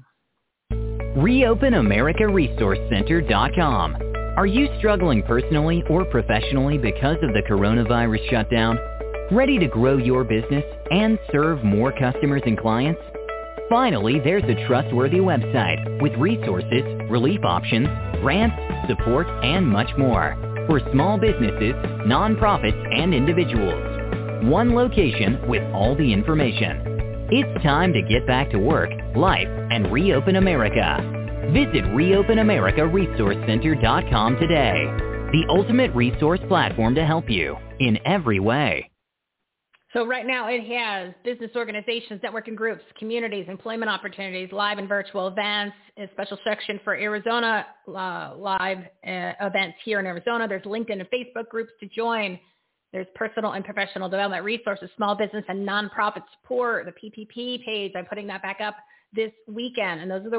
ReopenAmericaResourceCenter.com. Are you struggling personally or professionally because of the coronavirus shutdown? Ready to grow your business and serve more customers and clients? Finally, there's a trustworthy website with resources, relief options, grants, support, and much more for small businesses, nonprofits, and individuals. One location with all the information. It's time to get back to work, life, and reopen America. Visit ReopenAmericaResourceCenter.com today, the ultimate resource platform to help you in every way. So right now it has business organizations, networking groups, communities, employment opportunities, live and virtual events, a special section for Arizona live events here in Arizona. There's LinkedIn and Facebook groups to join. There's personal and professional development resources, small business and nonprofit support, the PPP page. I'm putting that back up this weekend. And those are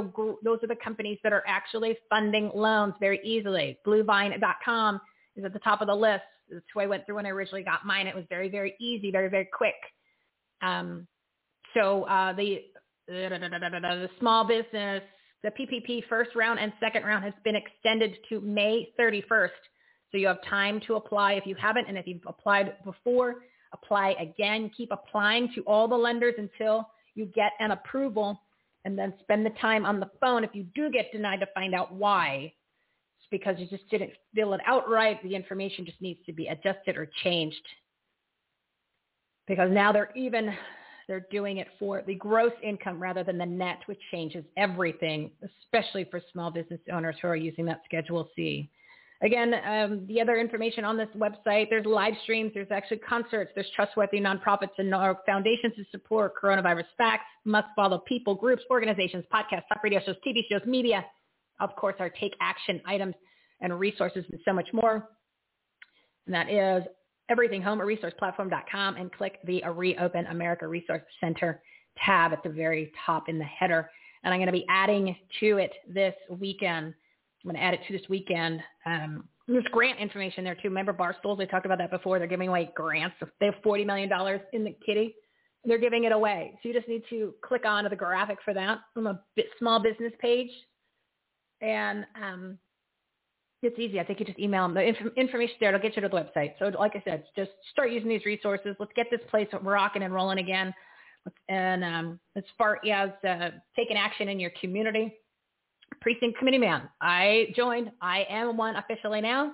the companies that are actually funding loans very easily. Bluevine.com is at the top of the list. That's who I went through when I originally got mine. It was very, very easy, very, very quick. The small business, the PPP first round and second round has been extended to May 31st. So you have time to apply if you haven't. And if you've applied before, apply again. Keep applying to all the lenders until you get an approval, and then spend the time on the phone if you do get denied to find out why. Because you just didn't fill it out right. The information just needs to be adjusted or changed. Because now they're doing it for the gross income rather than the net, which changes everything, especially for small business owners who are using that Schedule C. Again, the other information on this website, there's live streams, there's actually concerts, there's trustworthy nonprofits and foundations to support coronavirus facts, must-follow people, groups, organizations, podcasts, talk radio shows, TV shows, media, of course, our take action items and resources and so much more. And that is everythinghomeresourceplatform.com, and click the Reopen America Resource Center tab at the very top in the header. And I'm going to be adding to it this weekend. There's grant information there too. Remember Barstools? We talked about that before. They're giving away grants. They have $40 million in the kitty. They're giving it away. So you just need to click onto the graphic for that on the small business page. And it's easy. I think you just email them. The information there, it'll get you to the website. So like I said, just start using these resources. Let's get this place rocking and rolling again. And as far as taking action in your community, precinct committee man, I joined. I am one officially now.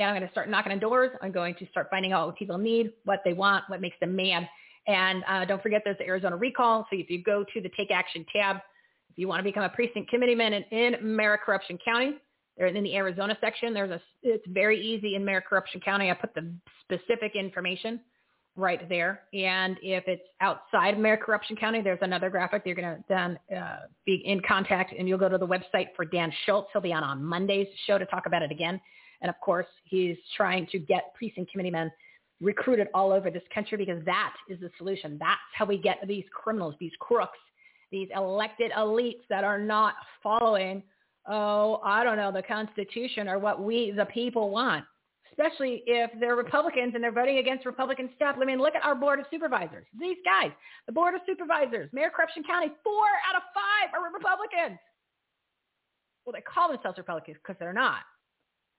And I'm going to start knocking on doors. I'm going to start finding out what people need, what they want, what makes them mad. And don't forget there's the Arizona recall. So if you go to the Take Action tab, if you want to become a precinct committeeman in Mayor Corruption County, they're in the Arizona section. It's very easy in Mayor Corruption County. I put the specific information right there. And if it's outside Mayor Corruption County, there's another graphic. You're going to then be in contact, and you'll go to the website for Dan Schultz. He'll be on Monday's show to talk about it again. And of course, he's trying to get precinct committeemen recruited all over this country, because that is the solution. That's how we get these criminals, these crooks, these elected elites that are not following, the Constitution or what we, the people, want, especially if they're Republicans and they're voting against Republican stuff. I mean, look at our Board of Supervisors. These guys, the Board of Supervisors, Mayor Corruption County, 4 out of 5 are Republicans. Well, they call themselves Republicans because they're not.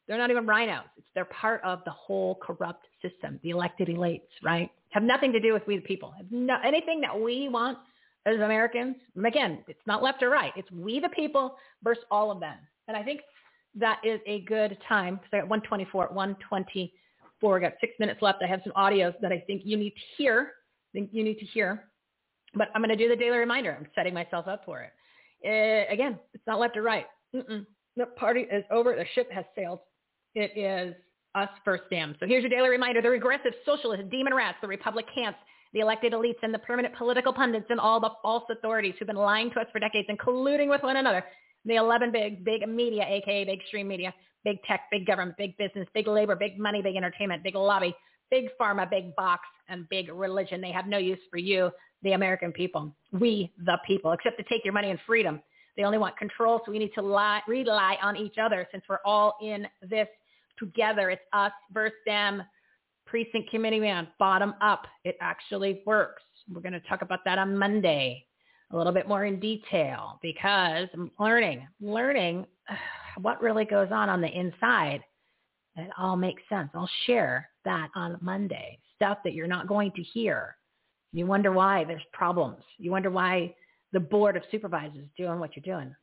They're not even rhinos. They're part of the whole corrupt system. The elected elites, right? Have nothing to do with we the people. No, anything that we want as Americans, again, it's not left or right. It's we the people versus all of them. And I think that is a good time. So I got 1:24. I got 6 minutes left. I have some audios that I think you need to hear. But I'm going to do the daily reminder. I'm setting myself up for it. Again, it's not left or right. The party is over. The ship has sailed. It is us versus them. So here's your daily reminder. The regressive socialist demon rats, the Republicans, the elected elites, and the permanent political pundits and all the false authorities who've been lying to us for decades and colluding with one another. The 11 bigs, big media, a.k.a. big stream media, big tech, big government, big business, big labor, big money, big entertainment, big lobby, big pharma, big box, and big religion. They have no use for you, the American people, we the people, except to take your money and freedom. They only want control, so we need to rely on each other since we're all in this together. It's us versus them. Precinct committee man, bottom up. It actually works. We're going to talk about that on Monday a little bit more in detail because I'm learning what really goes on the inside. It all makes sense. I'll share that on Monday, stuff that you're not going to hear. You wonder why there's problems. You wonder why the board of supervisors is doing what you're doing.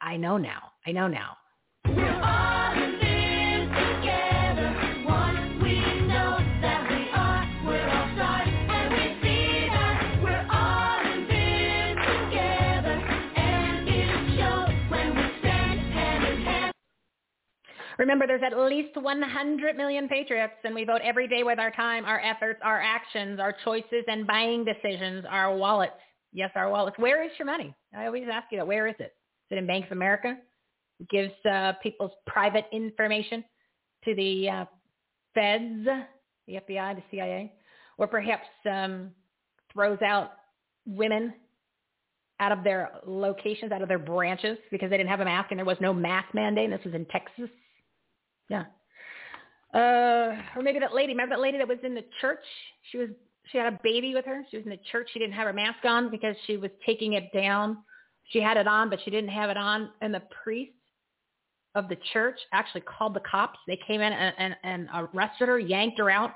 I know now. We're all in this together. Once we know that we're all starting and we see that we're all in this together. And it shows when we stand hand in hand. Remember, there's at least 100 million patriots, and we vote every day with our time, our efforts, our actions, our choices and buying decisions, our wallets. Yes, our wallets. Where is your money? I always ask you that. Where is it? Is it in Bank of America? It gives people's private information to the feds, the FBI, the CIA, or perhaps throws out women out of their locations, out of their branches because they didn't have a mask and there was no mask mandate. This was in Texas. Yeah. Or maybe that lady. Remember that lady that was in the church? She had a baby with her. She was in the church. She didn't have her mask on because she was taking it down. She had it on, but she didn't have it on. And the priest of the church actually called the cops. They came in and arrested her, yanked her out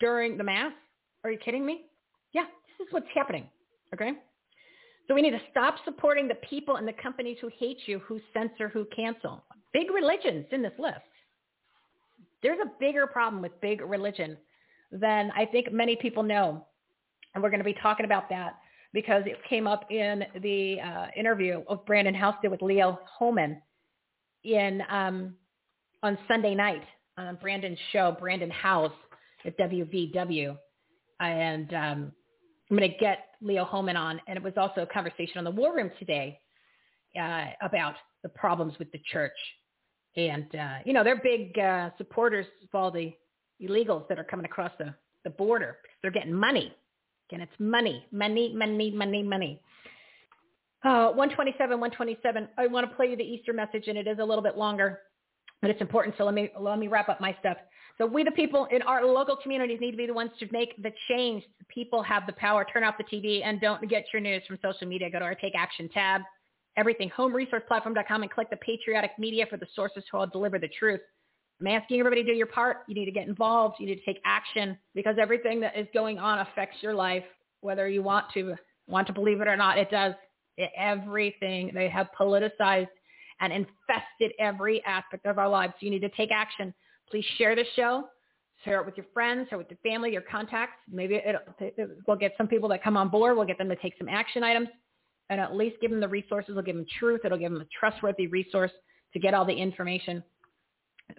during the mass. Are you kidding me? Yeah, this is what's happening. Okay? So we need to stop supporting the people and the companies who hate you, who censor, who cancel. Big religion's in this list. There's a bigger problem with big religion than I think many people know. And we're going to be talking about that because it came up in the interview of Brandon House with Leo Holman on Sunday night on Brandon's show, Brandon House at WVW. And I'm going to get Leo Holman on. And it was also a conversation on the War Room today about the problems with the church. And, they're big supporters of all the illegals that are coming across the border because they're getting money. Again, it's money. 1:27. I want to play you the Easter message, and it is a little bit longer, but it's important. So let me wrap up my stuff. So we, the people in our local communities, need to be the ones to make the change. People have the power. Turn off the TV and don't get your news from social media. Go to our Take Action tab, everythinghomeresourceplatform.com, and click the patriotic media for the sources who will deliver the truth. I'm asking everybody to do your part. You need to get involved. You need to take action because everything that is going on affects your life, whether you want to believe it or not. It does. Everything. They have politicized and infested every aspect of our lives. So you need to take action. Please share the show. Share it with your friends, share it with your family, your contacts. Maybe we'll get some people that come on board. We'll get them to take some action items and at least give them the resources. We'll give them truth. It'll give them a trustworthy resource to get all the information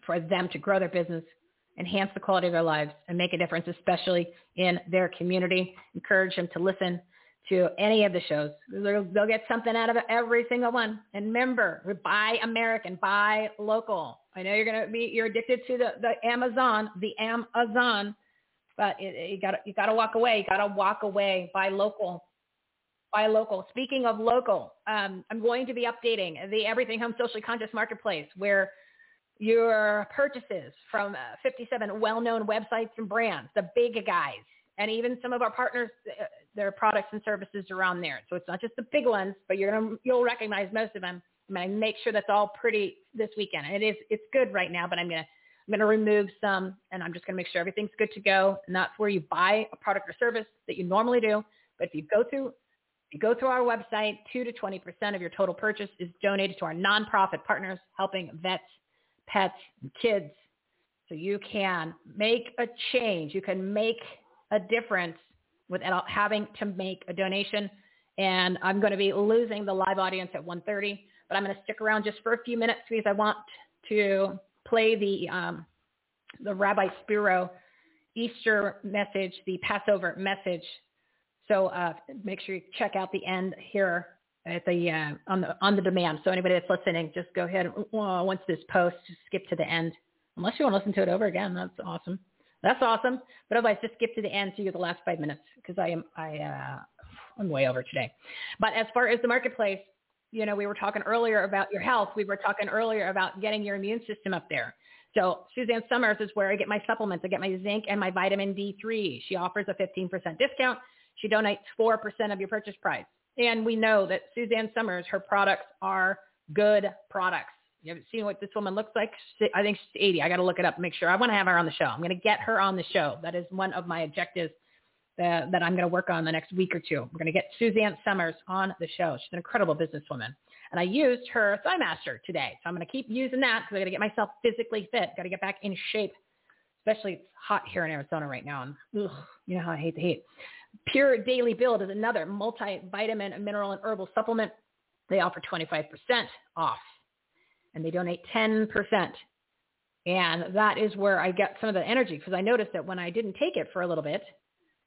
for them to grow their business, enhance the quality of their lives, and make a difference, especially in their community. Encourage them to listen to any of the shows. They'll get something out of every single one. And remember, buy American, buy local. I know you're addicted to the Amazon, but you gotta walk away. Buy local. Speaking of local, I'm going to be updating the Everything Home Socially Conscious Marketplace where your purchases from 57 well-known websites and brands, the big guys, and even some of our partners, their products and services are on there. So it's not just the big ones, but you'll recognize most of them. I'm going to make sure that's all pretty this weekend. It's good right now, but I'm going to remove some, and I'm just going to make sure everything's good to go. And that's where you buy a product or service that you normally do. But if you go through our website, 2 to 20% of your total purchase is donated to our nonprofit partners helping vets, pets, and kids. So you can make a change. You can make a difference without having to make a donation. And I'm going to be losing the live audience at 1:30, but I'm going to stick around just for a few minutes because I want to play the Rabbi Spiro Easter message, the Passover message. So make sure you check out the end here at the on the demand. So anybody that's listening, just go ahead and once this post, just skip to the end. Unless you want to listen to it over again, that's awesome. That's awesome. But otherwise, just skip to the end so you get the last 5 minutes because I'm way over today. But as far as the marketplace, you know, we were talking earlier about your health. We were talking earlier about getting your immune system up there. So Suzanne Summers is where I get my supplements. I get my zinc and my vitamin D3. She offers a 15% discount. She donates 4% of your purchase price. And we know that Suzanne Summers, her products are good products. You haven't seen what this woman looks like? I think she's 80. I got to look it up and make sure. I want to have her on the show. I'm going to get her on the show. That is one of my objectives that I'm going to work on the next week or two. We're going to get Suzanne Summers on the show. She's an incredible businesswoman. And I used her Thymaster today. So I'm going to keep using that because I got to get myself physically fit. Got to get back in shape, especially it's hot here in Arizona right now. And you know how I hate the heat. Pure Daily Build is another multivitamin, mineral, and herbal supplement. They offer 25% off. And they donate 10%. And that is where I get some of the energy because I noticed that when I didn't take it for a little bit,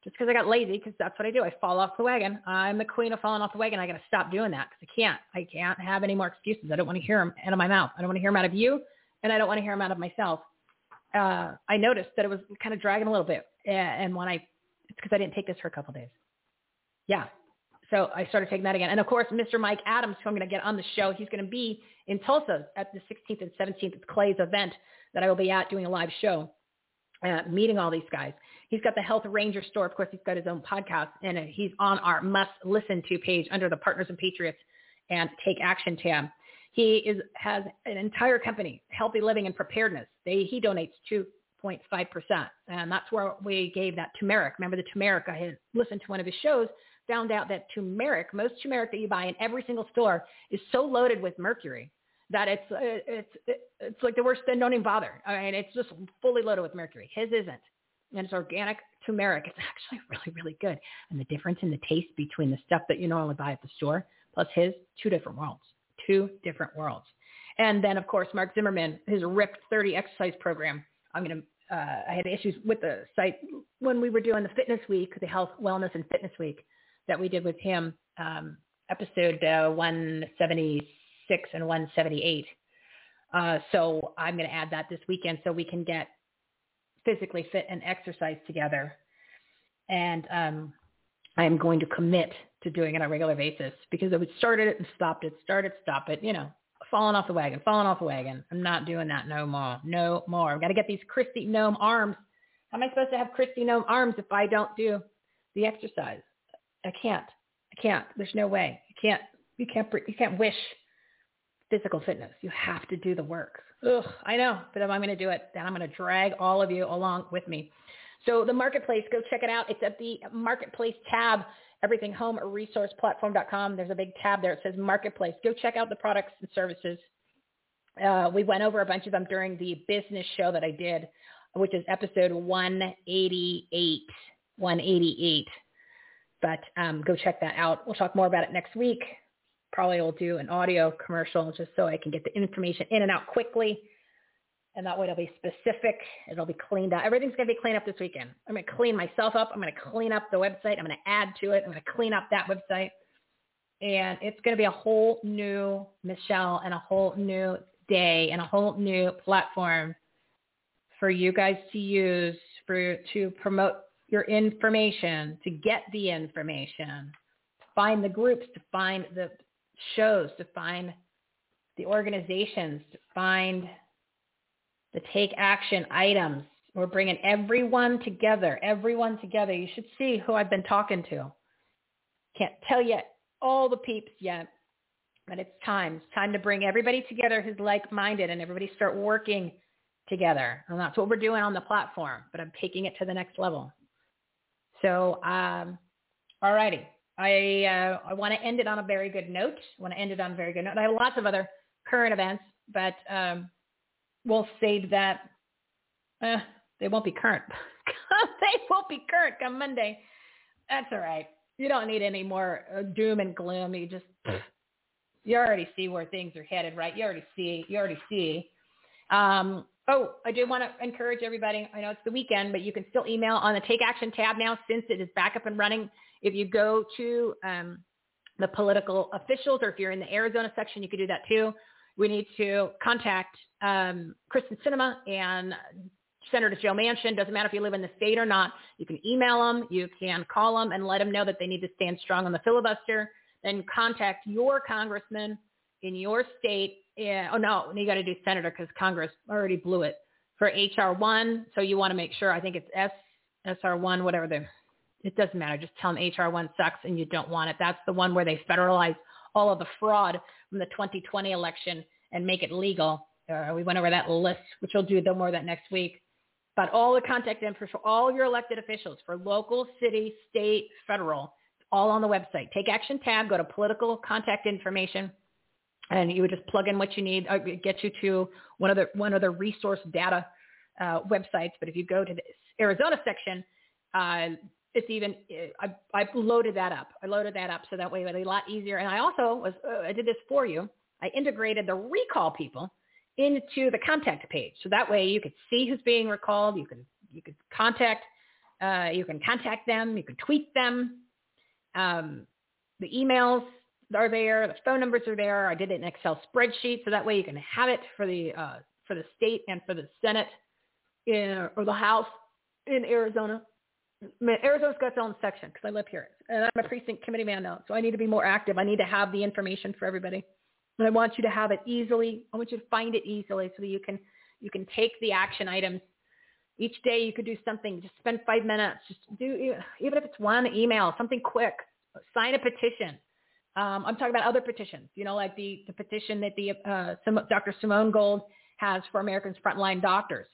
just because I got lazy, because that's what I do. I fall off the wagon. I'm the queen of falling off the wagon. I got to stop doing that because I can't have any more excuses. I don't want to hear them out of my mouth. I don't want to hear them out of you, and I don't want to hear them out of myself. I noticed that it was kind of dragging a little bit. And it's because I didn't take this for a couple of days. Yeah. So I started taking that again. And, of course, Mr. Mike Adams, who I'm going to get on the show, he's going to be in Tulsa at the 16th and 17th. It's Clay's event that I will be at doing a live show, meeting all these guys. He's got the Health Ranger store. Of course, he's got his own podcast, and he's on our must-listen-to page under the Partners and Patriots and Take Action tab. He has an entire company, Healthy Living and Preparedness. He donates 2.5%, and that's where we gave that turmeric. Remember the turmeric? I had listened to one of his shows. Found out that turmeric, most turmeric that you buy in every single store is so loaded with mercury that it's like the worst, then don't even bother. I mean, it's just fully loaded with mercury. His isn't. And it's organic turmeric. It's actually really, really good. And the difference in the taste between the stuff that you normally buy at the store plus his, two different worlds. And then, of course, Mark Zimmerman, his RIP 30 exercise program. I had issues with the site when we were doing the fitness week, the health, wellness, and fitness week that we did with him, episode 176 and 178. So I'm going to add that this weekend so we can get physically fit and exercise together. And I am going to commit to doing it on a regular basis because I would started it and stopped it, you know, falling off the wagon. I'm not doing that no more. I've got to get these Christy Gnome arms. How am I supposed to have Christy Gnome arms if I don't do the exercise? I can't. There's no way. You can't wish physical fitness. You have to do the work. Ugh, I know, but if I'm going to do it, then I'm going to drag all of you along with me. So the marketplace, go check it out. It's at the marketplace tab, everythinghomeresourceplatform.com. There's a big tab there. It says marketplace. Go check out the products and services. We went over a bunch of them during the business show that I did, which is episode 188. But go check that out. We'll talk more about it next week. Probably will do an audio commercial just so I can get the information in and out quickly. And that way it'll be specific. It'll be cleaned up. Everything's going to be cleaned up this weekend. I'm going to clean myself up. I'm going to clean up the website. I'm going to add to it. I'm going to clean up that website. And it's going to be a whole new Michelle and a whole new day and a whole new platform for you guys to use to promote your information, to get the information, find the groups, to find the shows, to find the organizations, to find the take action items. We're bringing everyone together. You should see who I've been talking to. Can't tell you all the peeps yet, But it's time. It's time to bring everybody together who's like-minded and everybody start working together. And that's what we're doing on the platform, but I'm taking it to the next level. So, all righty. I want to end it on a very good note. I have lots of other current events, but we'll save that. They won't be current. They won't be current come Monday. That's all right. You don't need any more doom and gloom. You already see where things are headed, right? You already see. I do want to encourage everybody. I know it's the weekend, but you can still email on the Take Action tab now since it is back up and running. If you go to the political officials, or if you're in the Arizona section, you can do that too. We need to contact Kristen Sinema and Senator Joe Manchin. Doesn't matter if you live in the state or not. You can email them. You can call them and let them know that they need to stand strong on the filibuster. Then contact your congressman in your state. You got to do senator because Congress already blew it for HR1. So you want to make sure. I think it's SR1, whatever it doesn't matter. Just tell them HR1 sucks and you don't want it. That's the one where they federalize all of the fraud from the 2020 election and make it legal. We went over that list, which we'll do more of that next week. But all the contact info for all of your elected officials for local, city, state, federal, all on the website. Take Action tab, go to political contact information, and you would just plug in what you need. It gets you to one of the resource data websites. But if you go to the Arizona section, I loaded that up. So that way it would be a lot easier. And I also I did this for you. I integrated the recall people into the contact page. So that way you could see who's being recalled. You could contact, them. You can tweet them. The emails are there. The phone numbers are there. I did it in Excel spreadsheet. So that way you can have it for the state and for the Senate or the House in Arizona. Arizona's got its own section because I live here. And I'm a precinct committee man now, so I need to be more active. I need to have the information for everybody. And I want you to have it easily. I want you to find it easily so that you can take the action items. Each day you could do something. Just spend 5 minutes. Just do, even if it's one email, something quick. Sign a petition. I'm talking about other petitions, like the petition that Dr. Simone Gold has for Americans Frontline Doctors.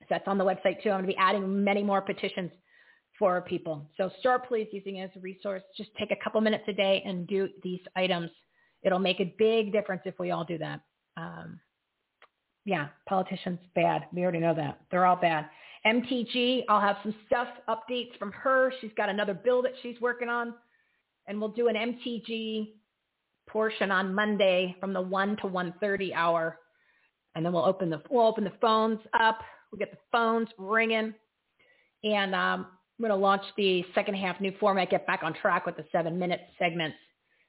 So that's on the website too. I'm going to be adding many more petitions for people. So start please using it as a resource. Just take a couple minutes a day and do these items. It'll make a big difference if we all do that. Politicians bad. We already know that. They're all bad. MTG, I'll have some stuff, updates from her. She's got another bill that she's working on. And we'll do an MTG portion on Monday from the 1 to 1:30 hour. And then we'll open the phones up. We'll get the phones ringing. And I'm going to launch the second half new format, get back on track with the 7-minute segments.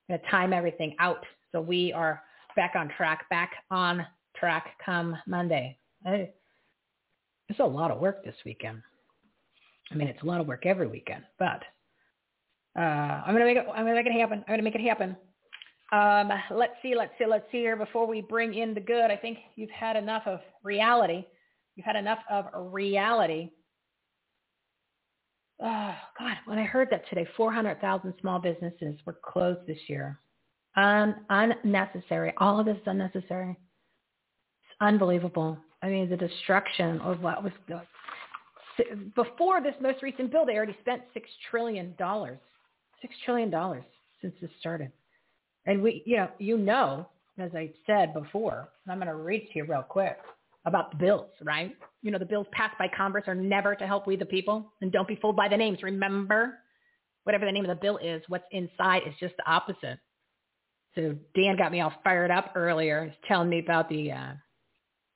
I'm going to time everything out. So we are back on track come Monday. It's a lot of work this weekend. I mean, it's a lot of work every weekend, but I'm going to make it happen. Let's see here before we bring in the good. I think you've had enough of reality. Oh, God, when I heard that today, 400,000 small businesses were closed this year. Unnecessary. All of this is unnecessary. It's unbelievable. I mean, the destruction of what was – before this most recent bill, they already spent $6 trillion. Since this started. And we, as I said before, I'm going to read to you real quick about the bills, right? The bills passed by Congress are never to help we the people. And don't be fooled by the names. Remember, whatever the name of the bill is, what's inside is just the opposite. So Dan got me all fired up earlier. He's telling me about the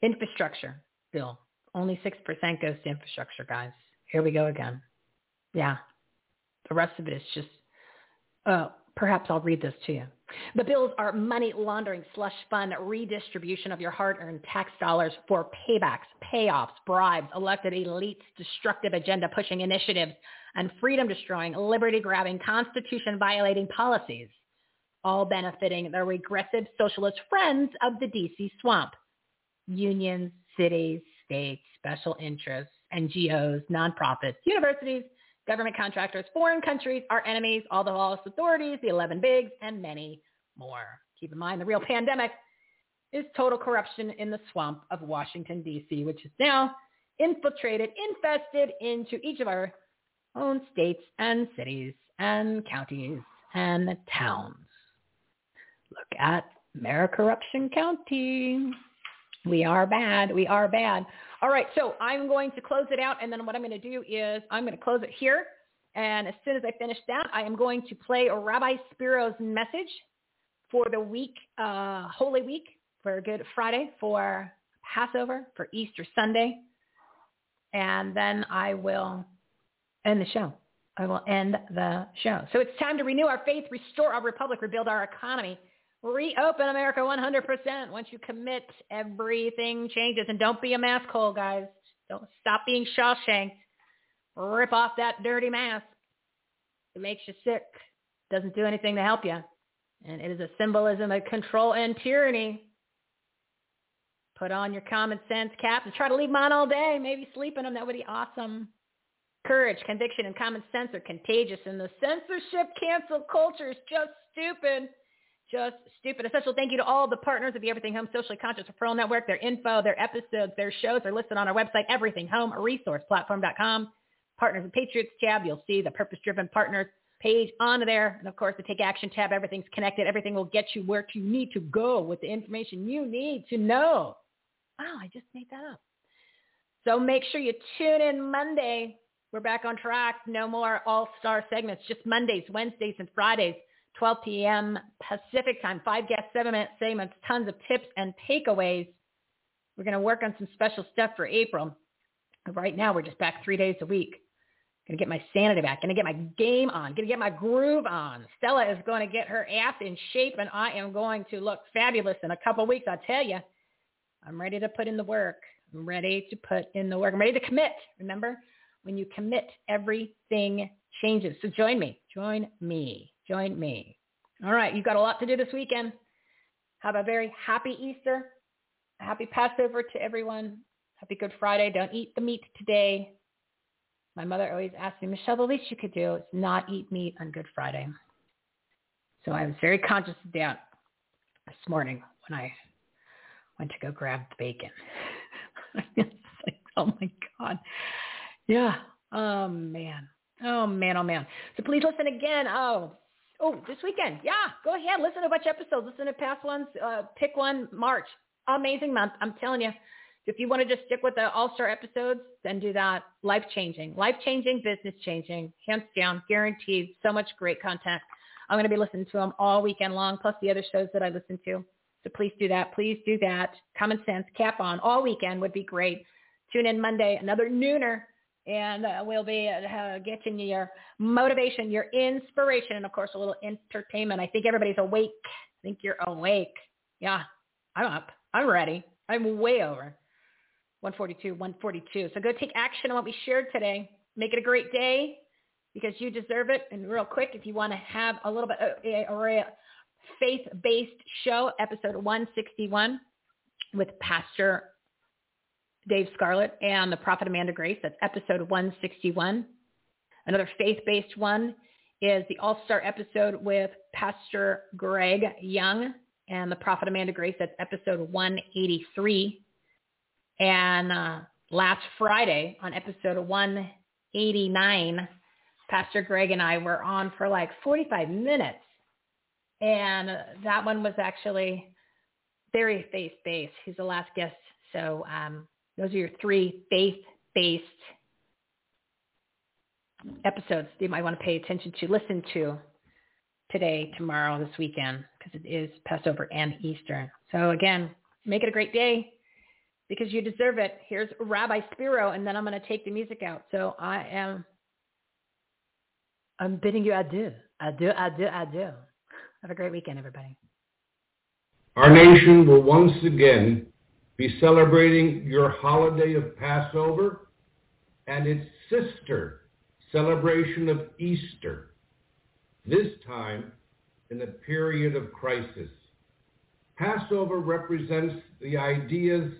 infrastructure bill. Only 6% goes to infrastructure, guys. Here we go again. Yeah. The rest of it is just, perhaps I'll read this to you. The bills are money laundering, slush fund, redistribution of your hard-earned tax dollars for paybacks, payoffs, bribes, elected elites, destructive agenda-pushing initiatives, and freedom-destroying, liberty-grabbing, constitution-violating policies, all benefiting their regressive socialist friends of the D.C. swamp. Unions, cities, states, special interests, NGOs, nonprofits, universities, government contractors, foreign countries, our enemies, all the lawless authorities, the 11 bigs, and many more. Keep in mind, the real pandemic is total corruption in the swamp of Washington, D.C., which is now infiltrated, infested into each of our own states and cities and counties and towns. Look at Mayor Corruption County. We are bad. We are bad. All right. So I'm going to close it out. And then what I'm going to do is I'm going to close it here. And as soon as I finish that, I am going to play Rabbi Spiro's message for the week, Holy Week, for Good Friday, for Passover, for Easter Sunday. And then I will end the show. I will end the show. So it's time to renew our faith, restore our republic, rebuild our economy, reopen America 100%. Once you commit, everything changes. And don't be a mask hole, guys. Don't stop being Shawshank. Rip off that dirty mask. It makes you sick. Doesn't do anything to help you. And it is a symbolism of control and tyranny. Put on your common sense cap and try to leave them on all day. Maybe sleep in them. That would be awesome. Courage, conviction, and common sense are contagious. And the censorship cancel culture is just stupid. Just stupid. A special thank you to all the partners of the Everything Home Socially Conscious Referral Network. Their info, their episodes, their shows are listed on our website, everythinghomeresourceplatform.com. Partners and Patriots tab. You'll see the purpose-driven partners page on there. And, of course, the Take Action tab. Everything's connected. Everything will get you where you need to go with the information you need to know. Wow, I just made that up. So make sure you tune in Monday. We're back on track. No more all-star segments. Just Mondays, Wednesdays, and Fridays, 12 p.m. Pacific time. 5 guest 7-minute segments, tons of tips and takeaways. We're going to work on some special stuff for April. Right now, we're just back 3 days a week. Going to get my sanity back. Going to get my game on. Going to get my groove on. Stella is going to get her ass in shape, and I am going to look fabulous in a couple of weeks. I tell you, I'm ready to put in the work. I'm ready to put in the work. I'm ready to commit. Remember, when you commit, everything changes. So join me. Join me. Join me. All right. You've got a lot to do this weekend. Have a very happy Easter. A happy Passover to everyone. Happy Good Friday. Don't eat the meat today. My mother always asked me, Michelle, the least you could do is not eat meat on Good Friday. So I was very conscious of that this morning when I went to go grab the bacon. It's like, oh, my God. Yeah. Oh, man. Oh, man. Oh, man. So please listen again. Oh, this weekend. Yeah. Go ahead. Listen to a bunch of episodes. Listen to past ones. Pick one. March. Amazing month. I'm telling you. If you want to just stick with the all-star episodes, then do that. Life-changing. Life-changing, business-changing. Hands down. Guaranteed. So much great content. I'm going to be listening to them all weekend long, plus the other shows that I listen to. So please do that. Please do that. Common sense. Cap on. All weekend would be great. Tune in Monday, another nooner, and we'll be getting your motivation, your inspiration, and, of course, a little entertainment. I think everybody's awake. I think you're awake. Yeah. I'm up. I'm ready. I'm way over. 142. So go take action on what we shared today. Make it a great day because you deserve it. And real quick, if you want to have a little bit of a faith-based show, episode 161 with Pastor Dave Scarlett and the Prophet Amanda Grace. That's episode 161. Another faith-based one is the All-Star episode with Pastor Greg Young and the Prophet Amanda Grace. That's episode 183. And last Friday on episode 189, Pastor Greg and I were on for like 45 minutes. And that one was actually very faith-based. He's the last guest. So those are your 3 faith-based episodes that you might want to pay attention to, listen to today, tomorrow, this weekend, because it is Passover and Easter. So again, make it a great day. Because you deserve it. Here's Rabbi Spiro, and then I'm going to take the music out. So I'm bidding you adieu. Adieu, adieu, adieu. Have a great weekend, everybody. Our nation will once again be celebrating your holiday of Passover and its sister celebration of Easter, this time in a period of crisis. Passover represents the ideas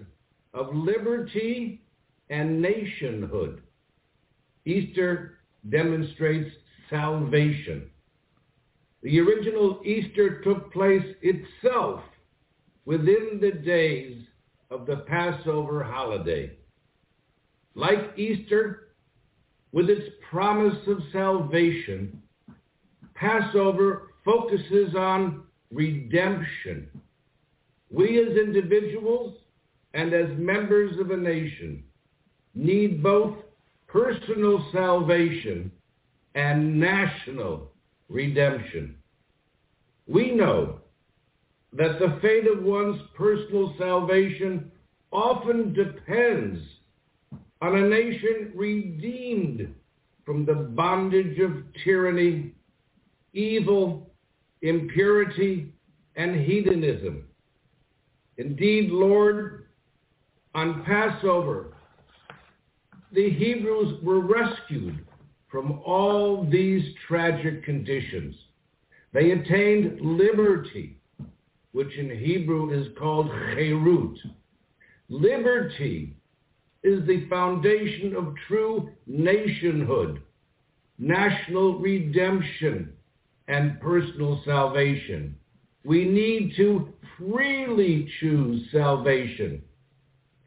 of liberty and nationhood. Easter demonstrates salvation. The original Easter took place itself within the days of the Passover holiday. Like Easter, with its promise of salvation, Passover focuses on redemption. We as individuals and as members of a nation need both personal salvation and national redemption. We know that the fate of one's personal salvation often depends on a nation redeemed from the bondage of tyranny, evil, impurity, and hedonism. Indeed, Lord, on Passover, the Hebrews were rescued from all these tragic conditions. They attained liberty, which in Hebrew is called cherut. Liberty is the foundation of true nationhood, national redemption, and personal salvation. We need to freely choose salvation,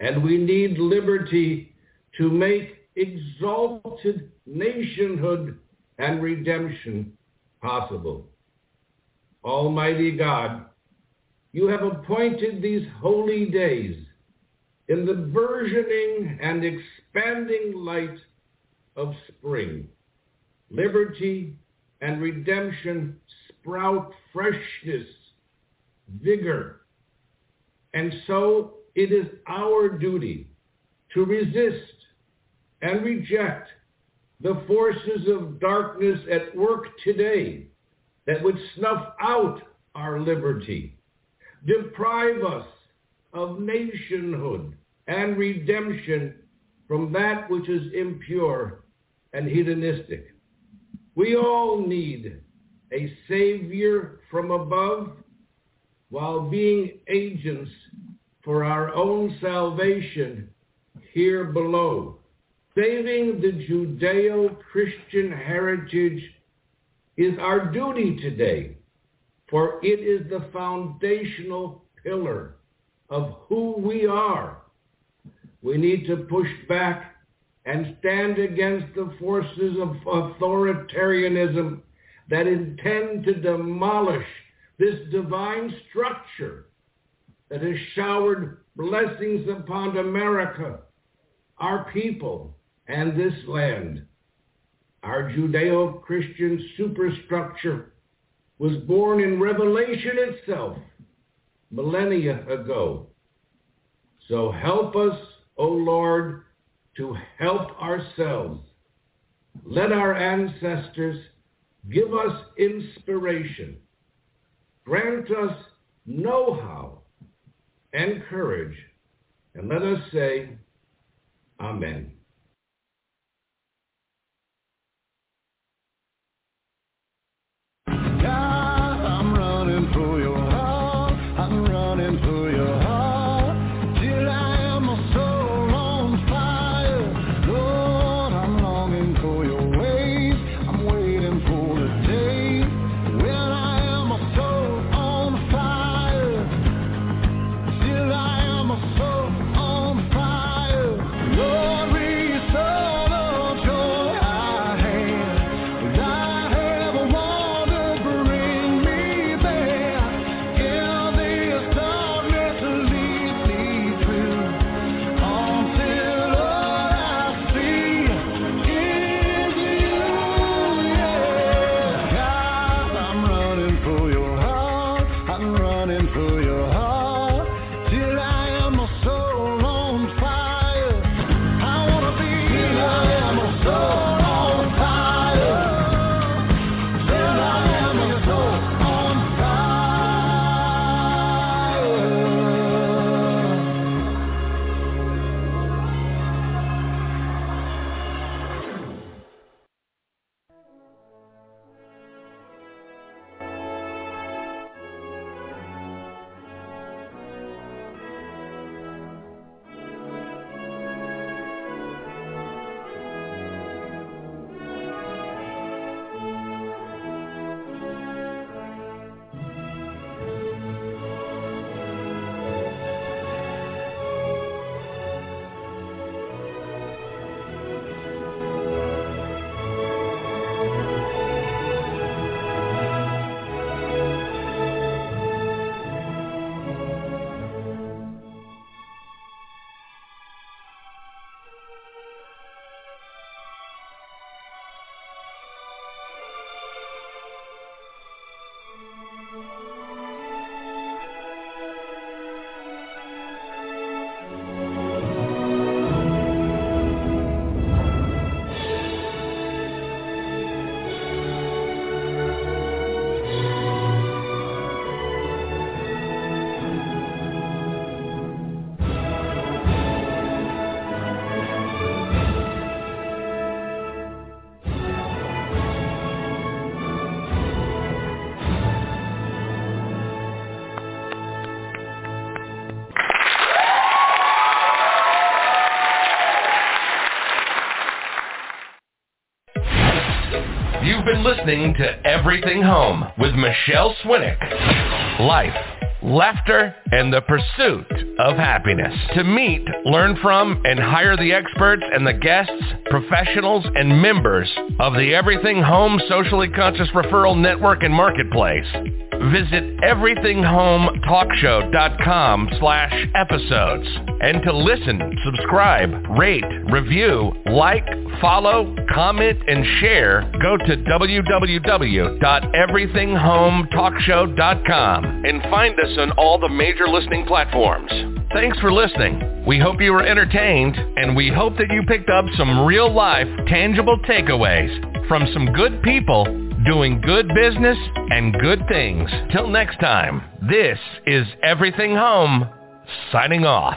and we need liberty to make exalted nationhood and redemption possible. Almighty God, you have appointed these holy days in the burgeoning and expanding light of spring. Liberty and redemption sprout freshness, vigor, and so it is our duty to resist and reject the forces of darkness at work today that would snuff out our liberty, deprive us of nationhood and redemption from that which is impure and hedonistic. We all need a Savior from above while being agents for our own salvation here below. Saving the Judeo-Christian heritage is our duty today, for it is the foundational pillar of who we are. We need to push back and stand against the forces of authoritarianism that intend to demolish this divine structure that has showered blessings upon America, our people, and this land. Our Judeo-Christian superstructure was born in Revelation itself millennia ago. So help us, O Lord, to help ourselves. Let our ancestors give us inspiration. Grant us know-how and courage, and let us say, Amen. Glory. You've been listening to Everything Home with Michele Swinick. Life, laughter, and the pursuit of happiness. To meet, learn from, and hire the experts and the guests, professionals, and members of the Everything Home Socially Conscious Referral Network and Marketplace, visit everythinghometalkshow.com/episodes. And to listen, subscribe, rate, review, like, follow, comment, and share, go to www.everythinghometalkshow.com and find us on all the major listening platforms. Thanks for listening. We hope you were entertained, and we hope that you picked up some real-life, tangible takeaways from some good people doing good business and good things. Till next time, this is Everything Home, signing off.